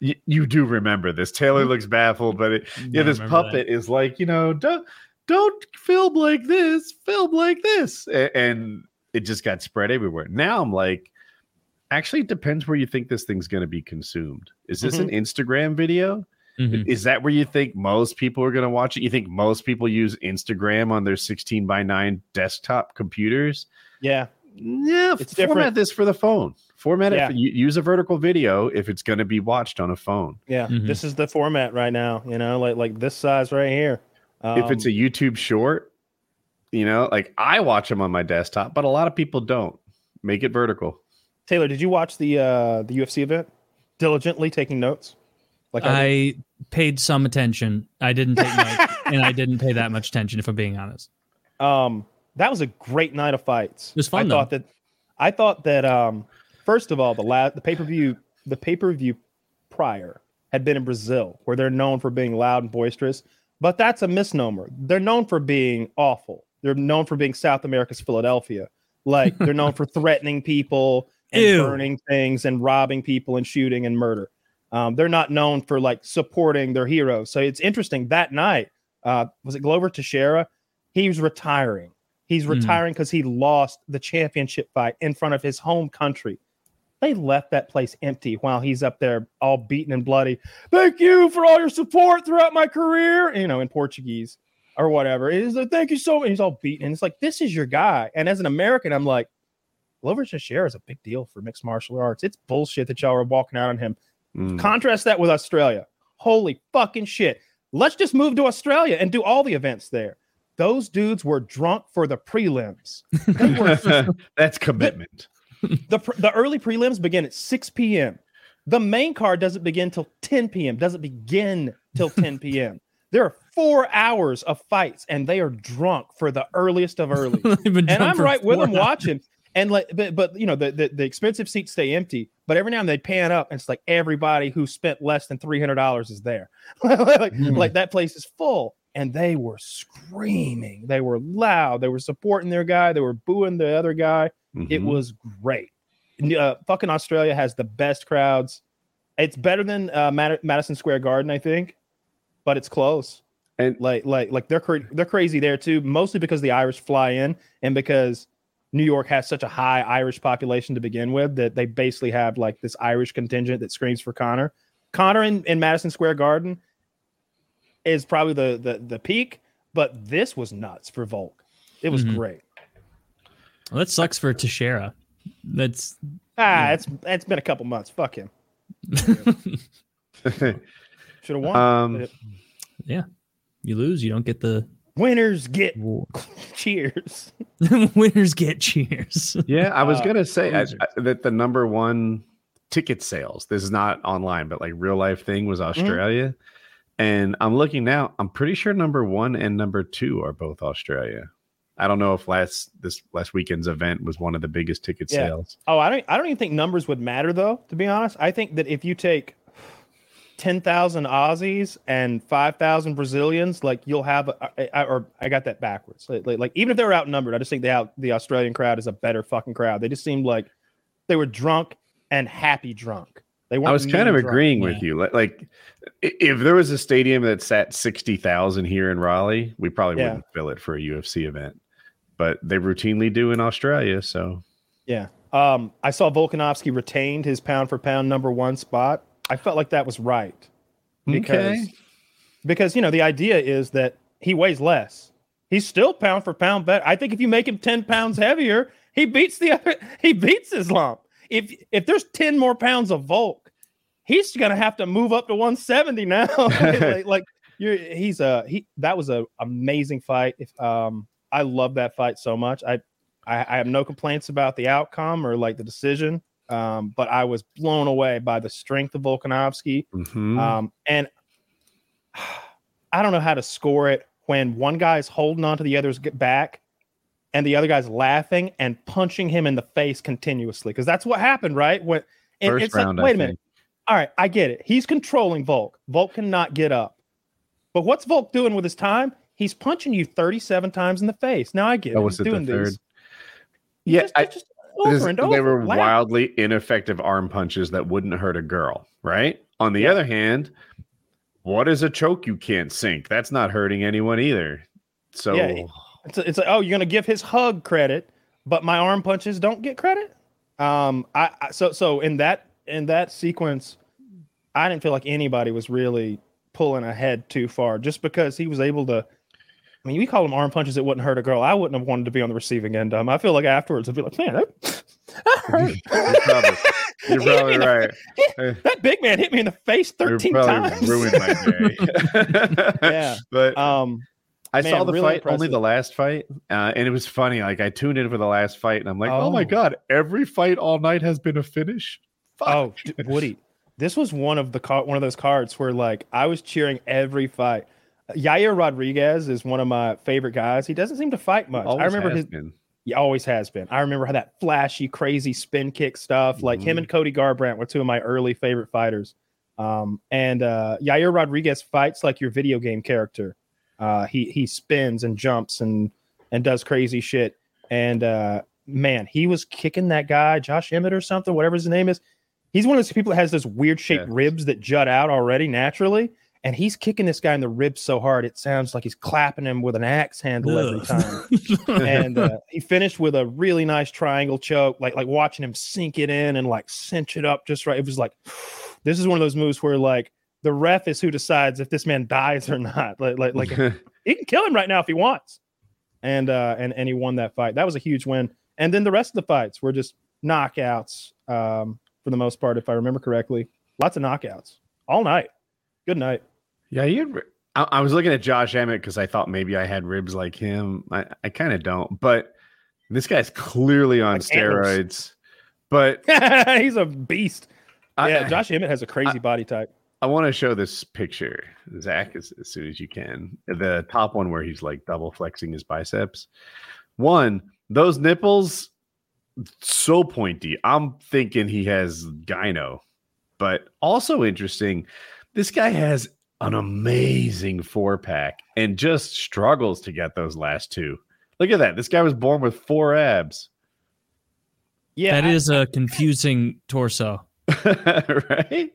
You do remember this. Taylor looks baffled, but this puppet is like, you know, don't film like this, film like this. And it just got spread everywhere. Now I'm like, actually, it depends where you think this thing's going to be consumed. Is this an Instagram video? Is that where you think most people are going to watch it? You think most people use Instagram on their 16x9 desktop computers? Yeah. Yeah, it's format different. This for the phone. Format it. For, use a vertical video if it's going to be watched on a phone. Yeah, this is the format right now. You know, like this size right here. If it's a YouTube short, you know, like I watch them on my desktop, but a lot of people don't. Make it vertical. Taylor, did you watch the UFC event? Diligently taking notes. Like I paid some attention. I didn't take much, and I didn't pay that much attention, if I'm being honest. That was a great night of fights. It was fun. I thought that. First of all, the pay per view prior had been in Brazil, where they're known for being loud and boisterous. But that's a misnomer. They're known for being awful. They're known for being South America's Philadelphia. Like they're known for threatening people and burning things and robbing people and shooting and murder. They're not known for like supporting their heroes. So it's interesting that night. Was it Glover Teixeira? He was retiring. He's retiring because he lost the championship fight in front of his home country. They left that place empty while he's up there all beaten and bloody. Thank you for all your support throughout my career, you know, in Portuguese or whatever. He's like, thank you so much. He's all beaten. And it's like, this is your guy. And as an American, I'm like, Glover Teixeira is a big deal for mixed martial arts. It's bullshit that y'all are walking out on him. Contrast that with Australia. Holy fucking shit. Let's just move to Australia and do all the events there. Those dudes were drunk for the prelims. That's commitment. The early prelims begin at 6 p.m. The main card doesn't begin till 10 p.m. There are 4 hours of fights, and they are drunk for the earliest of early. And I'm right with them watching. And like, but you know, the expensive seats stay empty. But every now and then they pan up, and it's like everybody who spent less than $300 is there. Like that place is full. And they were screaming. They were loud. They were supporting their guy. They were booing the other guy. It was great. Fucking Australia has the best crowds. It's better than Madison Square Garden, I think, but it's close. And like they're crazy there too, mostly because the Irish fly in and because New York has such a high Irish population to begin with that they basically have like this Irish contingent that screams for Conor. Conor in Madison Square Garden is probably the peak, but this was nuts for Volk. It was great. Well, that sucks for Teixeira. That's it's been a couple months. Fuck him. Should have won. Yeah, you lose, you don't get the winners get cheers. Winners get cheers. Yeah, I was gonna say that the number one ticket sales. This is not online, but like real life thing was Australia. And I'm looking now. I'm pretty sure number one and number two are both Australia. I don't know if last weekend's event was one of the biggest ticket sales. Oh, I don't even think numbers would matter though. To be honest, I think that if you take 10,000 Aussies and 5,000 Brazilians, like you'll have. I got that backwards. Like even if they were outnumbered, I just think the Australian crowd is a better fucking crowd. They just seemed like they were drunk and happy drunk. I was kind of agreeing with you. Like, if there was a stadium that sat 60,000 here in Raleigh, we probably wouldn't fill it for a UFC event. But they routinely do in Australia, so. Yeah. I saw Volkanovski retained his pound-for-pound number one spot. I felt like that was right. Because, you know, the idea is that he weighs less. He's still pound-for-pound better. I think if you make him 10 pounds heavier, he beats Islam. If there's 10 more pounds of Volk, he's gonna have to move up to 170 now. That was an amazing fight. I love that fight so much. I have no complaints about the outcome or like the decision. But I was blown away by the strength of Volkanovski. And I don't know how to score it when one guy is holding on to the other's back. And the other guy's laughing and punching him in the face continuously. Because that's what happened, right? Wait a minute. All right, I get it. He's controlling Volk. Volk cannot get up. But what's Volk doing with his time? He's punching you 37 times in the face. Now I get it. He's doing this. Yeah, just over and over. They were wildly ineffective arm punches that wouldn't hurt a girl, right? On the other hand, what is a choke you can't sink? That's not hurting anyone either. So... yeah. It's like, oh, you're going to give his hug credit, but my arm punches don't get credit. So in that sequence, I didn't feel like anybody was really pulling ahead too far just because he was able to I mean, we call them arm punches that wouldn't hurt a girl. I wouldn't have wanted to be on the receiving end. I feel like afterwards I'd be like, man, that hurt. You're probably right. That big man hit me in the face 13 times. Ruined my day. Yeah, but I saw the really fight, impressive. Only the last fight, and it was funny. Like I tuned in for the last fight, and I'm like, oh my god, every fight all night has been a finish. Fuck. Oh, Woody, this was one of those cards where like I was cheering every fight. Yair Rodriguez is one of my favorite guys. He doesn't seem to fight much. He always has been. I remember how that flashy, crazy spin kick stuff. Mm-hmm. Like him and Cody Garbrandt were two of my early favorite fighters. And Yair Rodriguez fights like your video game character. He spins and jumps and does crazy shit. And man, he was kicking that guy, Josh Emmett or something, whatever his name is. He's one of those people that has those weird shaped ribs that jut out already naturally. And he's kicking this guy in the ribs so hard it sounds like he's clapping him with an axe handle every time. And he finished with a really nice triangle choke, like watching him sink it in and like cinch it up just right. It was like, this is one of those moves where like the ref is who decides if this man dies or not. Like he can kill him right now if he wants. And he won that fight. That was a huge win. And then the rest of the fights were just knockouts for the most part, if I remember correctly. Lots of knockouts all night. Good night. Yeah, I was looking at Josh Emmett because I thought maybe I had ribs like him. I kind of don't, but this guy's clearly on like steroids. But he's a beast. Josh Emmett has a crazy body type. I want to show this picture, Zach, as soon as you can. The top one where he's like double flexing his biceps. One, those nipples, so pointy. I'm thinking he has gyno. But also interesting, this guy has an amazing four-pack and just struggles to get those last two. Look at that. This guy was born with four abs. Yeah, that is a confusing torso. Right?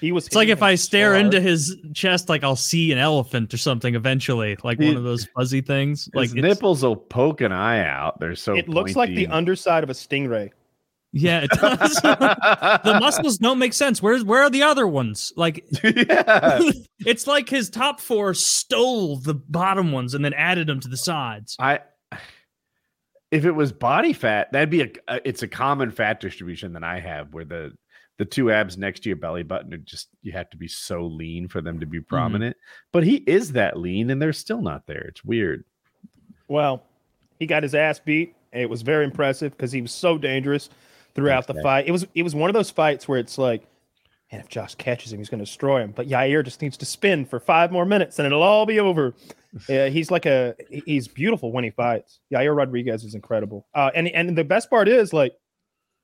It's like if I stare into his chest, like I'll see an elephant or something eventually, like one of those fuzzy things. His nipples will poke an eye out. They're so pointy. Looks like the underside of a stingray. Yeah, it does. The muscles don't make sense. Where are the other ones? Like, it's like his top four stole the bottom ones and then added them to the sides. If it was body fat, that'd be it's a common fat distribution that I have, where the two abs next to your belly button are just, you have to be so lean for them to be prominent. Mm-hmm. But he is that lean, and they're still not there. It's weird. Well, he got his ass beat, and it was very impressive because he was so dangerous throughout the fight. It was one of those fights where it's like, and if Josh catches him, he's going to destroy him. But Yair just needs to spin for 5 more minutes and it'll all be over. He's beautiful when he fights. Yair Rodriguez is incredible. And the best part is, like,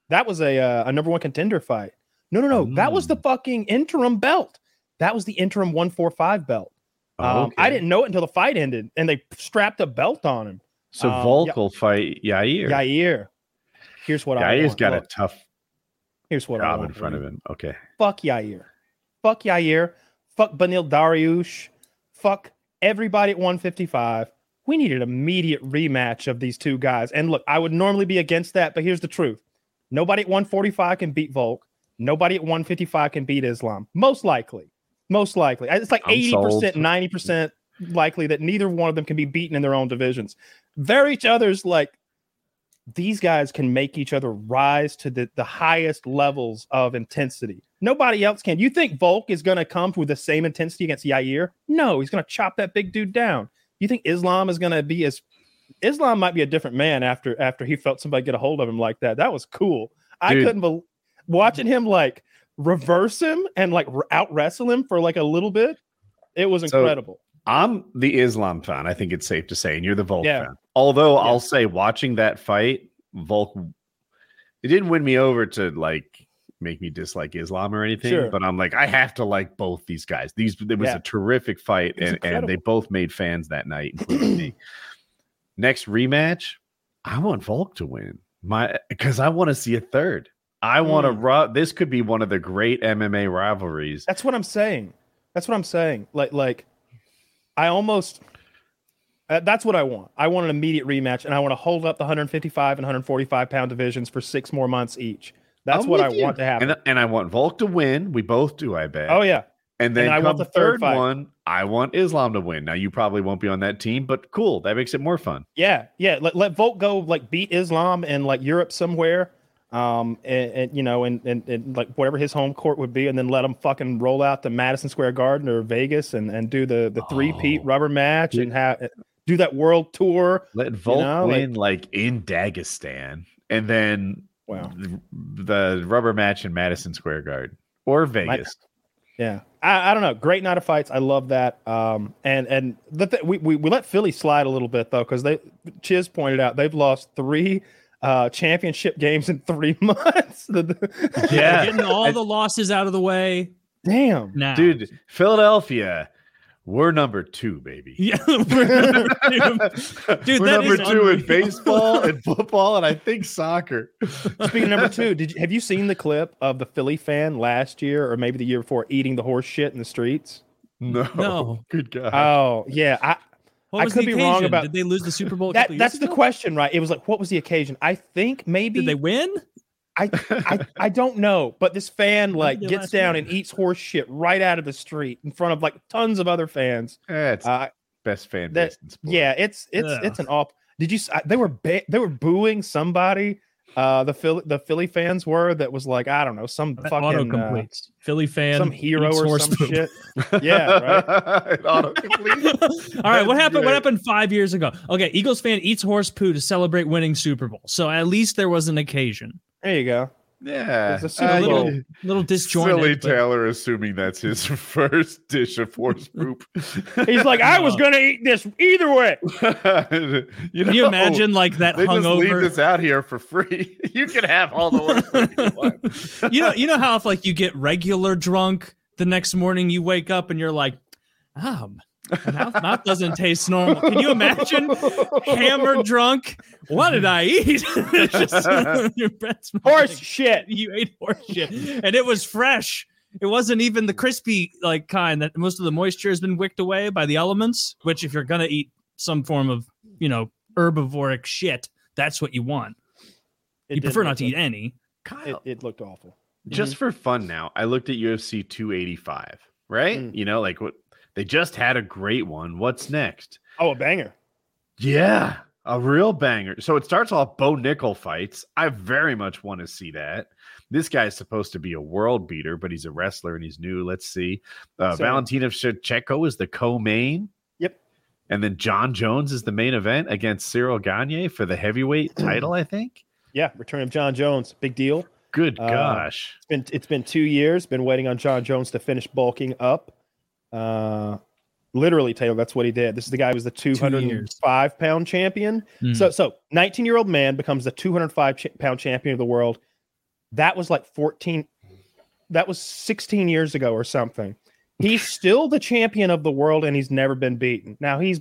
that was a number one contender fight. No. That was the fucking interim belt. That was the interim 145 belt. I didn't know it until the fight ended and they strapped a belt on him. So Volk will fight Yair. Here's what I want. Yair's got a tough job in front of him. Okay. Fuck Yair. Fuck Yair. Fuck Benil Dariush. Fuck everybody at 155. We need an immediate rematch of these two guys. And look, I would normally be against that, but here's the truth. Nobody at 145 can beat Volk. Nobody at 155 can beat Islam. Most likely. It's like 80%, 90% likely that neither one of them can be beaten in their own divisions. They're each other's like... These guys can make each other rise to the highest levels of intensity. Nobody else can. You think Volk is going to come with the same intensity against Yair? No, he's going to chop that big dude down. You think Islam is going to be as... Islam might be a different man after he felt somebody get a hold of him like that. That was cool. Dude. I couldn't believe... Watching him like reverse him and like out-wrestle him for like a little bit, it was incredible. I'm the Islam fan, I think it's safe to say, and you're the Volk fan. Although I'll say, watching that fight, Volk, it didn't win me over to like make me dislike Islam or anything. Sure. But I'm like, I have to like both these guys. It was a terrific fight, and they both made fans that night, including me. Next rematch, I want Volk to win because I want to see a third. I want to. This could be one of the great MMA rivalries. That's what I'm saying. Like. I almost, that's what I want. I want an immediate rematch, and I want to hold up the 155 and 145 pound divisions for 6 more months each. That's what I want to happen. And I want Volk to win. We both do, I bet. Oh, yeah. And then I want the third one. I want Islam to win. Now, you probably won't be on that team, but cool. That makes it more fun. Yeah. Yeah. Let Volk go, like, beat Islam in, like, Europe somewhere. And you know, and like whatever his home court would be, and then let him fucking roll out to Madison Square Garden or Vegas and do the three-peat rubber match, dude. And have do that world tour. Let Volk win like in Dagestan, and then the rubber match in Madison Square Garden or Vegas. Yeah. I don't know. Great night of fights. I love that. And we let Philly slide a little bit though, because Chiz pointed out they've lost 3 championship games in 3 months. Getting all the losses out of the way. Damn. Now. Dude, Philadelphia, we're number 2, baby. Yeah, Dude, we're number 2 in baseball and football, and I think soccer. Speaking of number 2, have you seen the clip of the Philly fan last year or maybe the year before eating the horse shit in the streets? No. Good God. Oh, yeah. I could be wrong about. Did they lose the Super Bowl? That's the question, right? It was like, what was the occasion? I think maybe. Did they win? I don't know, but this fan like gets down and eats horse shit right out of the street in front of like tons of other fans. That's best fan base in sports. Yeah, it's an awful. Did you? They were booing somebody. The Philly fans were that was like, I don't know, some that fucking Philly fan, some hero or some shit. Yeah, right. Autocomplete. All right, what happened 5 years ago? Okay, Eagles fan eats horse poo to celebrate winning Super Bowl. So at least there was an occasion. There you go. Yeah, it's a little disjointed. Silly Taylor assuming that's his first dish of horse poop. He's like, I was going to eat this either way. Can you imagine like that they hungover? Just leave this out here for free. You can have all the horse poop. You know how if like you get regular drunk the next morning, you wake up and you're like, mouth doesn't taste normal. Can you imagine hammered drunk? What did I eat? Your breath's horse shit. You ate horse shit. And it was fresh. It wasn't even the crispy like kind that most of the moisture has been wicked away by the elements, which if you're going to eat some form of, herbivoric shit, that's what you want. You prefer not to eat any. Kyle, it looked awful. Just for fun now, I looked at UFC 285, right? Mm. They just had a great one. What's next? Oh, a banger. Yeah, a real banger. So it starts off Bo Nickel fights. I very much want to see that. This guy's supposed to be a world beater, but he's a wrestler and he's new. Let's see. Valentina Shevchenko is the co-main. Yep. And then Jon Jones is the main event against Ciryl Gane for the heavyweight title, I think. Yeah, return of Jon Jones. Big deal. Good gosh. It's been 2 years. Been waiting on Jon Jones to finish bulking up. Literally, Taylor, that's what he did. This is the guy who was the 205-pound champion. Mm. So 19-year-old man becomes the 205-pound champion of the world. That was like 16 years ago or something. He's still the champion of the world, and he's never been beaten. Now, he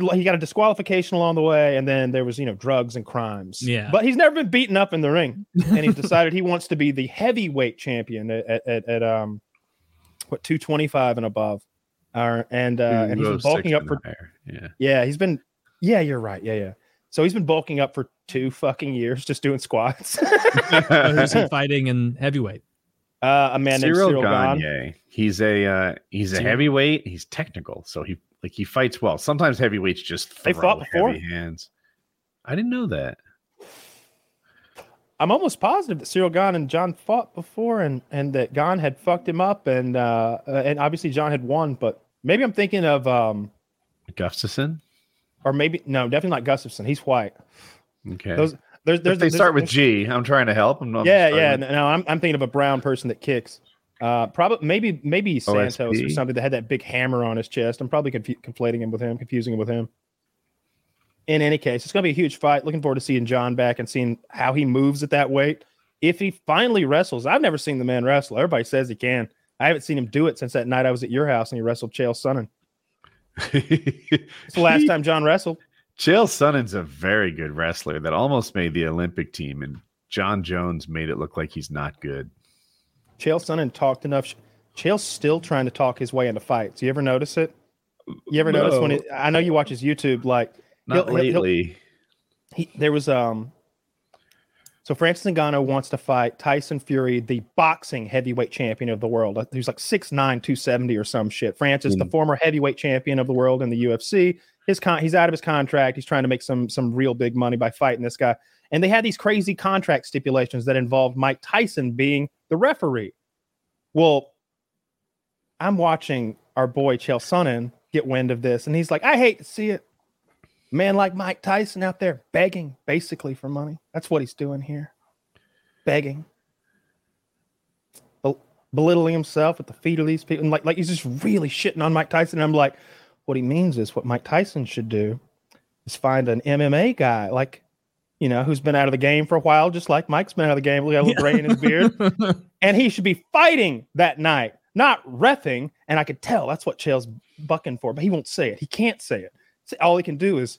got a disqualification along the way, and then there was, drugs and crimes. Yeah. But he's never been beaten up in the ring, and he's decided he wants to be the heavyweight champion at 225 and above, and he's been bulking up for you're right, yeah. So he's been bulking up for 2 fucking years, just doing squats. Who's he fighting in heavyweight? A man named Ciryl Gane. He's a heavyweight. He's technical, so he fights well. Sometimes heavyweights just throw heavy hands. I didn't know that. I'm almost positive that Ciryl Gane and John fought before and that Gane had fucked him up and obviously John had won, but maybe I'm thinking of Gustafson? Or maybe no, definitely not Gustafson. He's white. Okay. They start with G. I'm trying to help. I'm thinking of a brown person that kicks. Probably maybe Santos OSP or something that had that big hammer on his chest. I'm probably confusing him with him. In any case, it's going to be a huge fight. Looking forward to seeing John back and seeing how he moves at that weight. If he finally wrestles, I've never seen the man wrestle. Everybody says he can. I haven't seen him do it since that night I was at your house and he wrestled Chael Sonnen. It's the last time John wrestled. Chael Sonnen's a very good wrestler that almost made the Olympic team, and Jon Jones made it look like he's not good. Chael Sonnen talked enough. Chael's still trying to talk his way into fights. You ever notice it? You ever notice when I know you watch his YouTube, like, Not lately. There was So Francis Ngannou wants to fight Tyson Fury, the boxing heavyweight champion of the world. He's like 6'9", 270 or some shit. Francis, the former heavyweight champion of the world in the UFC, he's out of his contract. He's trying to make some real big money by fighting this guy. And they had these crazy contract stipulations that involved Mike Tyson being the referee. Well, I'm watching our boy Chael Sonnen get wind of this, and he's like, I hate to see it. Man like Mike Tyson out there begging basically for money. That's what he's doing here. Begging. Belittling himself at the feet of these people. And like he's just really shitting on Mike Tyson. And I'm like, what he means is what Mike Tyson should do is find an MMA guy, like, you know, who's been out of the game for a while, just like Mike's been out of the game. We got a little gray in his beard. And he should be fighting that night, not reffing. And I could tell that's what Chael's bucking for, but he won't say it. He can't say it. All he can do is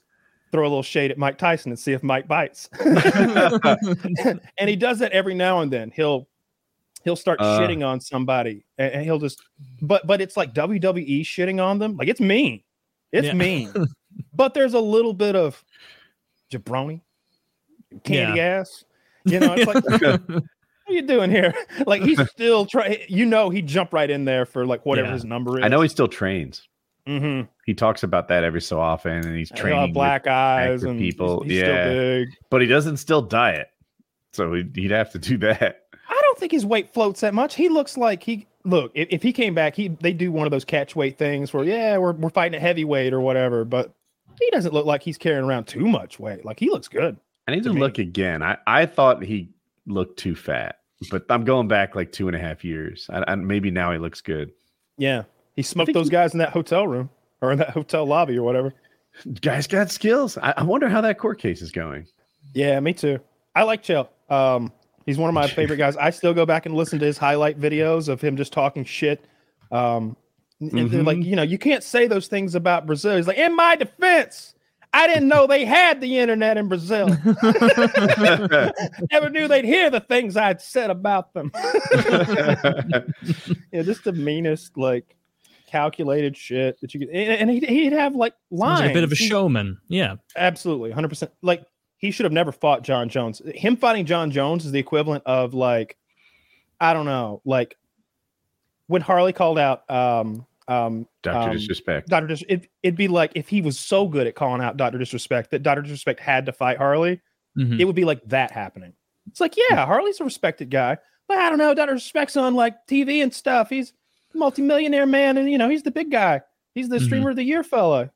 throw a little shade at Mike Tyson and see if Mike bites. And he does that every now and then. He'll start shitting on somebody, and he'll just. But it's like WWE shitting on them. Like, it's mean. It's mean. But there's a little bit of jabroni, candy ass. You know, it's like, what are you doing here? Like, he's still trying. You know, he jumped right in there for like whatever his number is. I know he still trains. Mm-hmm. He talks about that every so often, and he's training black eyes and people. He's still big. But he doesn't still diet, so he'd have to do that. I don't think his weight floats that much. He looks like if he came back, they do one of those catch weight things where we're fighting a heavyweight or whatever. But he doesn't look like he's carrying around too much weight. Like, he looks good. I need to look again. I thought he looked too fat, but I'm going back like 2.5 years. Maybe now he looks good. Yeah. He smoked those guys in that hotel room or in that hotel lobby or whatever. Guys got skills. I wonder how that court case is going. Yeah, me too. I like Chael. He's one of my favorite guys. I still go back and listen to his highlight videos of him just talking shit. Like, you know, you can't say those things about Brazil. He's like, in my defense, I didn't know they had the internet in Brazil. Never knew they'd hear the things I'd said about them. Yeah, just the meanest, like, calculated shit that you could, and he'd have like lines. He's a bit of a showman. Yeah, absolutely. 100%. Like, he should have never fought Jon Jones. Him fighting Jon Jones is the equivalent of, like, I don't know, like when Harley called out Dr. Disrespect. Dr. Disrespect. It'd be like if he was so good at calling out Dr. Disrespect that Dr. Disrespect had to fight Harley. Mm-hmm. It would be like that happening. It's like, Harley's a respected guy, but I don't know, Dr. Disrespect's on like TV and stuff. He's multimillionaire man, and you know, he's the big guy, he's the streamer of the year fella.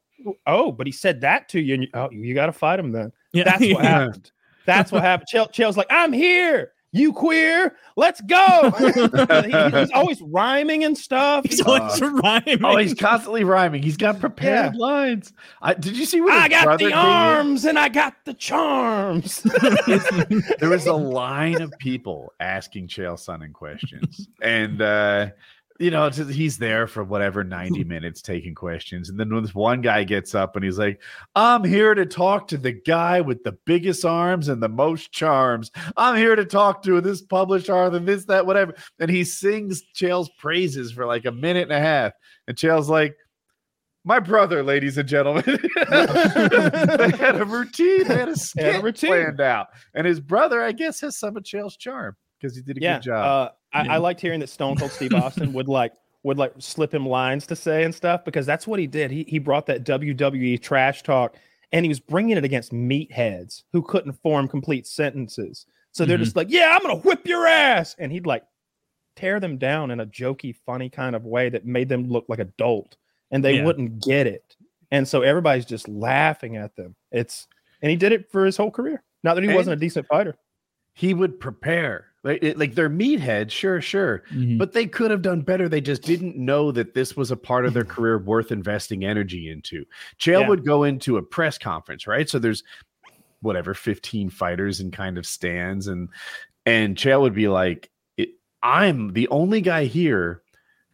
Oh, but he said that to you, and you gotta fight him then. That's what happened. That's what happened. Chael's like, I'm here, you queer, let's go. He's always rhyming and stuff. He's always rhyming. Oh, he's constantly rhyming. He's got prepared lines. Did you see what I got the arms and I got the charms? There was a line of people asking Chael Sonnen questions, and you know, he's there for whatever 90 minutes taking questions. And then when this one guy gets up and he's like, I'm here to talk to the guy with the biggest arms and the most charms. I'm here to talk to this published author, this, that, whatever. And he sings Chael's praises for like a minute and a half. And Chael's like, my brother, ladies and gentlemen. They had a routine. They had a skit planned out. And his brother, I guess, has some of Chael's charm because he did a good job. I liked hearing that Stone Cold Steve Austin would slip him lines to say and stuff, because that's what he did. He brought that WWE trash talk, and he was bringing it against meatheads who couldn't form complete sentences. So they're just like, yeah, I'm going to whip your ass. And he'd like tear them down in a jokey, funny kind of way that made them look like adult, and they wouldn't get it. And so everybody's just laughing at them. And he did it for his whole career. Not that he wasn't a decent fighter. He would prepare. Like they're meatheads, sure. Mm-hmm. But they could have done better. They just didn't know that this was a part of their career worth investing energy into. Chael would go into a press conference, right? So there's whatever 15 fighters and kind of stands, and Chael would be like, I'm the only guy here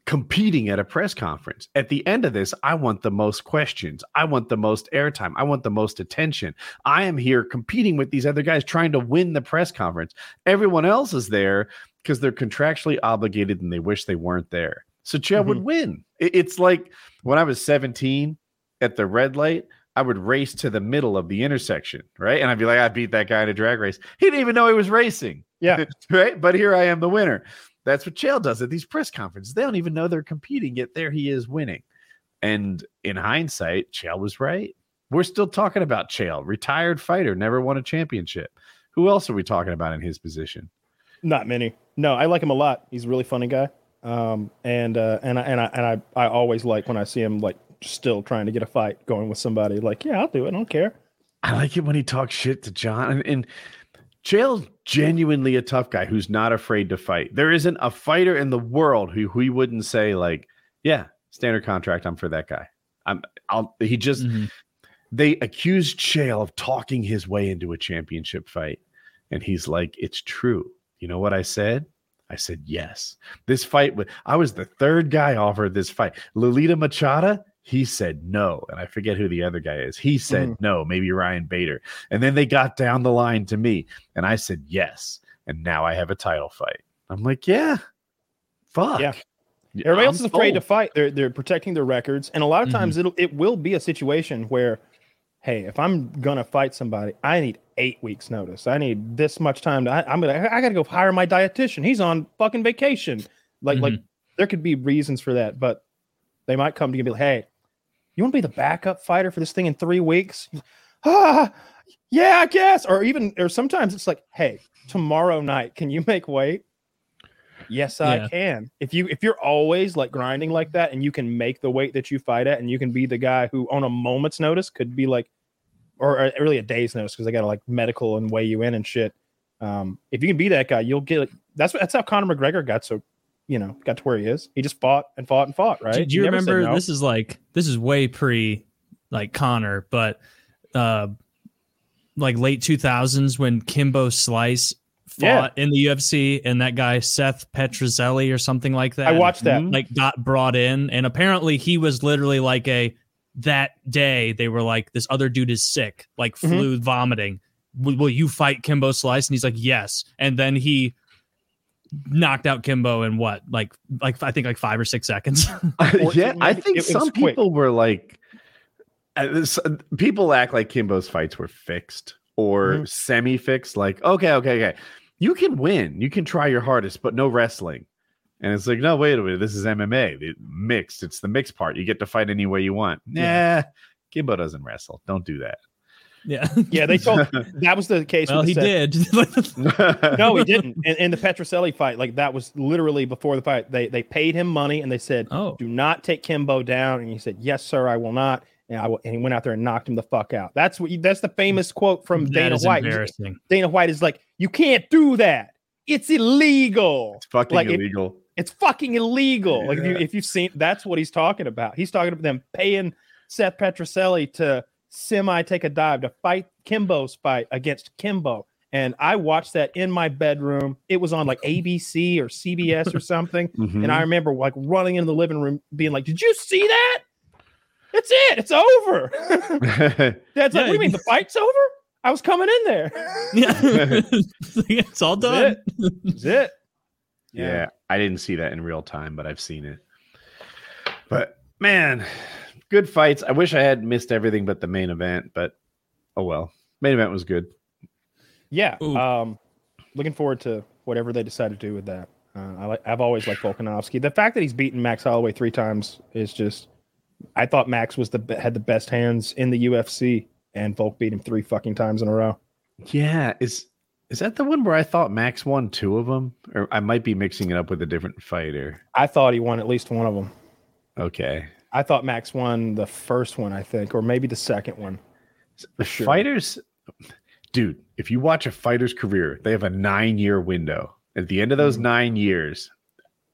competing at a press conference. At the end of this, I want the most questions. I want the most airtime. I want the most attention. I am here competing with these other guys, trying to win the press conference. Everyone else is there because they're contractually obligated and they wish they weren't there. So Chael would win. It's like when I was 17 at the red light, I would race to the middle of the intersection, right? And I'd be like, I beat that guy in a drag race. He didn't even know he was racing. Yeah. Right? But here I am, the winner. That's what Chael does at these press conferences. They don't even know they're competing, yet there he is winning. And in hindsight, Chael was right. We're still talking about Chael, retired fighter, never won a championship. Who else are we talking about in his position? Not many. No, I like him a lot. He's a really funny guy. And I always like when I see him like still trying to get a fight going with somebody. Like, yeah, I'll do it. I don't care. I like it when he talks shit to John. And Chael's genuinely a tough guy who's not afraid to fight. There isn't a fighter in the world who he wouldn't say like, yeah, standard contract. I'm for that guy. They accused Chael of talking his way into a championship fight. And he's like, it's true. You know what I said? I said, yes. This fight, I was the third guy offered this fight. Lolita Machada, he said no. And I forget who the other guy is. He said no, maybe Ryan Bader. And then they got down the line to me. And I said, yes. And now I have a title fight. I'm like, yeah, fuck. Yeah. Everybody else is afraid to fight. They're protecting their records. And a lot of times it will be a situation where, hey, if I'm going to fight somebody, I need 8 weeks notice. I need this much time. I got to go hire my dietitian. He's on fucking vacation. Like there could be reasons for that, but they might come to you and be like, hey, you want to be the backup fighter for this thing in 3 weeks? Yeah, I guess. Or sometimes it's like, hey, tomorrow night, can you make weight? Yes, I can. If you're always like grinding like that and you can make the weight that you fight at and you can be the guy who on a moment's notice could be like, or really a day's notice because they got to like medical and weigh you in and shit. If you can be that guy, you'll get like, that's how Conor McGregor got got to where he is. He just fought and fought and fought, right? Do you remember no. This is way pre like Conor, but like late 2000s when Kimbo Slice fought in the UFC, and that guy Seth Petruzzelli or something like that. I watched that. Like got brought in, and apparently he was literally like that day they were like, this other dude is sick, like flu, vomiting. Will you fight Kimbo Slice? And he's like, yes. And then he knocked out Kimbo in what, like I think like 5 or 6 seconds. Yeah, I think some people were like, people act like Kimbo's fights were fixed. Or semi-fixed, like, okay. You can win. You can try your hardest, but no wrestling. And it's like, no, wait a minute. This is MMA. Mixed. It's the mixed part. You get to fight any way you want. Nah, Kimbo doesn't wrestle. Don't do that. Yeah. Yeah, they told that was the case. Well, he did. No, he didn't. In the Petruzzelli fight, like that was literally before the fight. They paid him money and they said, do not take Kimbo down. And he said, yes, sir, I will not. And he went out there and knocked him the fuck out. That's the famous quote from Dana White. Dana White is like, "You can't do that. It's illegal. It's fucking illegal. It's fucking illegal." Yeah. Like if you've seen, that's what he's talking about. He's talking about them paying Seth Petruzzelli to semi take a dive to fight Kimbo's fight against Kimbo. And I watched that in my bedroom. It was on like ABC or CBS or something. And I remember like running into the living room, being like, "Did you see that? That's it. It's over." Dad's like, what do you mean? The fight's over? I was coming in there. It's all done. That's it. Yeah. I didn't see that in real time, but I've seen it. But, man, good fights. I wish I had missed everything but the main event, but oh well. Main event was good. Yeah. Looking forward to whatever they decide to do with that. I've always liked Volkanovski. The fact that he's beaten Max Holloway 3 times is just... I thought Max was had the best hands in the UFC, and Volk beat him 3 fucking times in a row. Yeah, is that the one where I thought Max won 2 of them, or I might be mixing it up with a different fighter? I thought he won at least one of them. Okay, I thought Max won the first one, I think, or maybe the second one. The fighters, dude, if you watch a fighter's career, they have a 9-year window. At the end of those 9 years,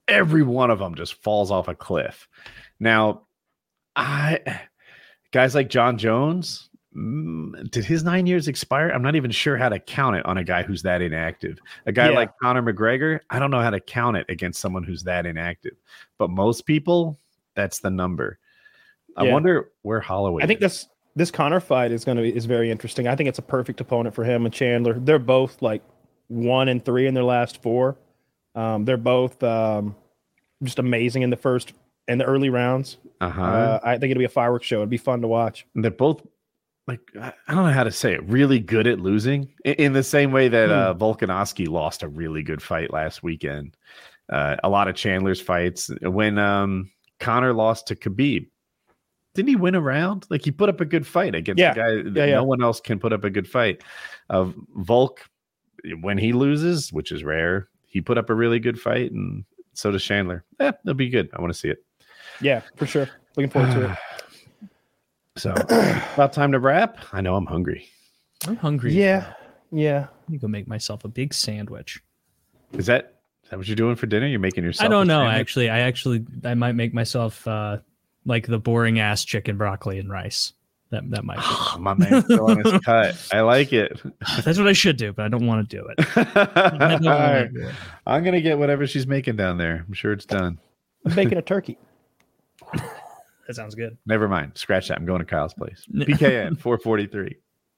every one of them just falls off a cliff. Now. Guys like Jon Jones, did his 9 years expire? I'm not even sure how to count it on a guy who's that inactive. A guy like Conor McGregor, I don't know how to count it against someone who's that inactive. But most people, that's the number. I wonder where Holloway. I think this Conor fight is very interesting. I think it's a perfect opponent for him and Chandler. They're both like 1-3 in their last 4. They're both just amazing in the first. In the early rounds, I think it'll be a fireworks show. It'd be fun to watch. And they're both like, I don't know how to say it, really good at losing in the same way that Volkanovski lost a really good fight last weekend. A lot of Chandler's fights. When Conor lost to Khabib, didn't he win a round? Like, he put up a good fight against the guy that no one else can put up a good fight. Volk, when he loses, which is rare, he put up a really good fight, and so does Chandler. Yeah, it'll be good. I want to see it. Yeah, for sure. Looking forward to it. So, about time to wrap. I know I'm hungry. I'm hungry. Yeah. Yeah. I'm going to go make myself a big sandwich. Is that what you're doing for dinner? You're making yourself? I don't know. I might make myself like the boring ass chicken, broccoli, and rice. That might be. Oh, my man, filling his cut. I like it. That's what I should do, but I don't want to do it. Right. I'm going to get whatever she's making down there. I'm sure it's done. I'm making a turkey. That sounds good. Never mind. Scratch that. I'm going to Kyle's place. BKN 443.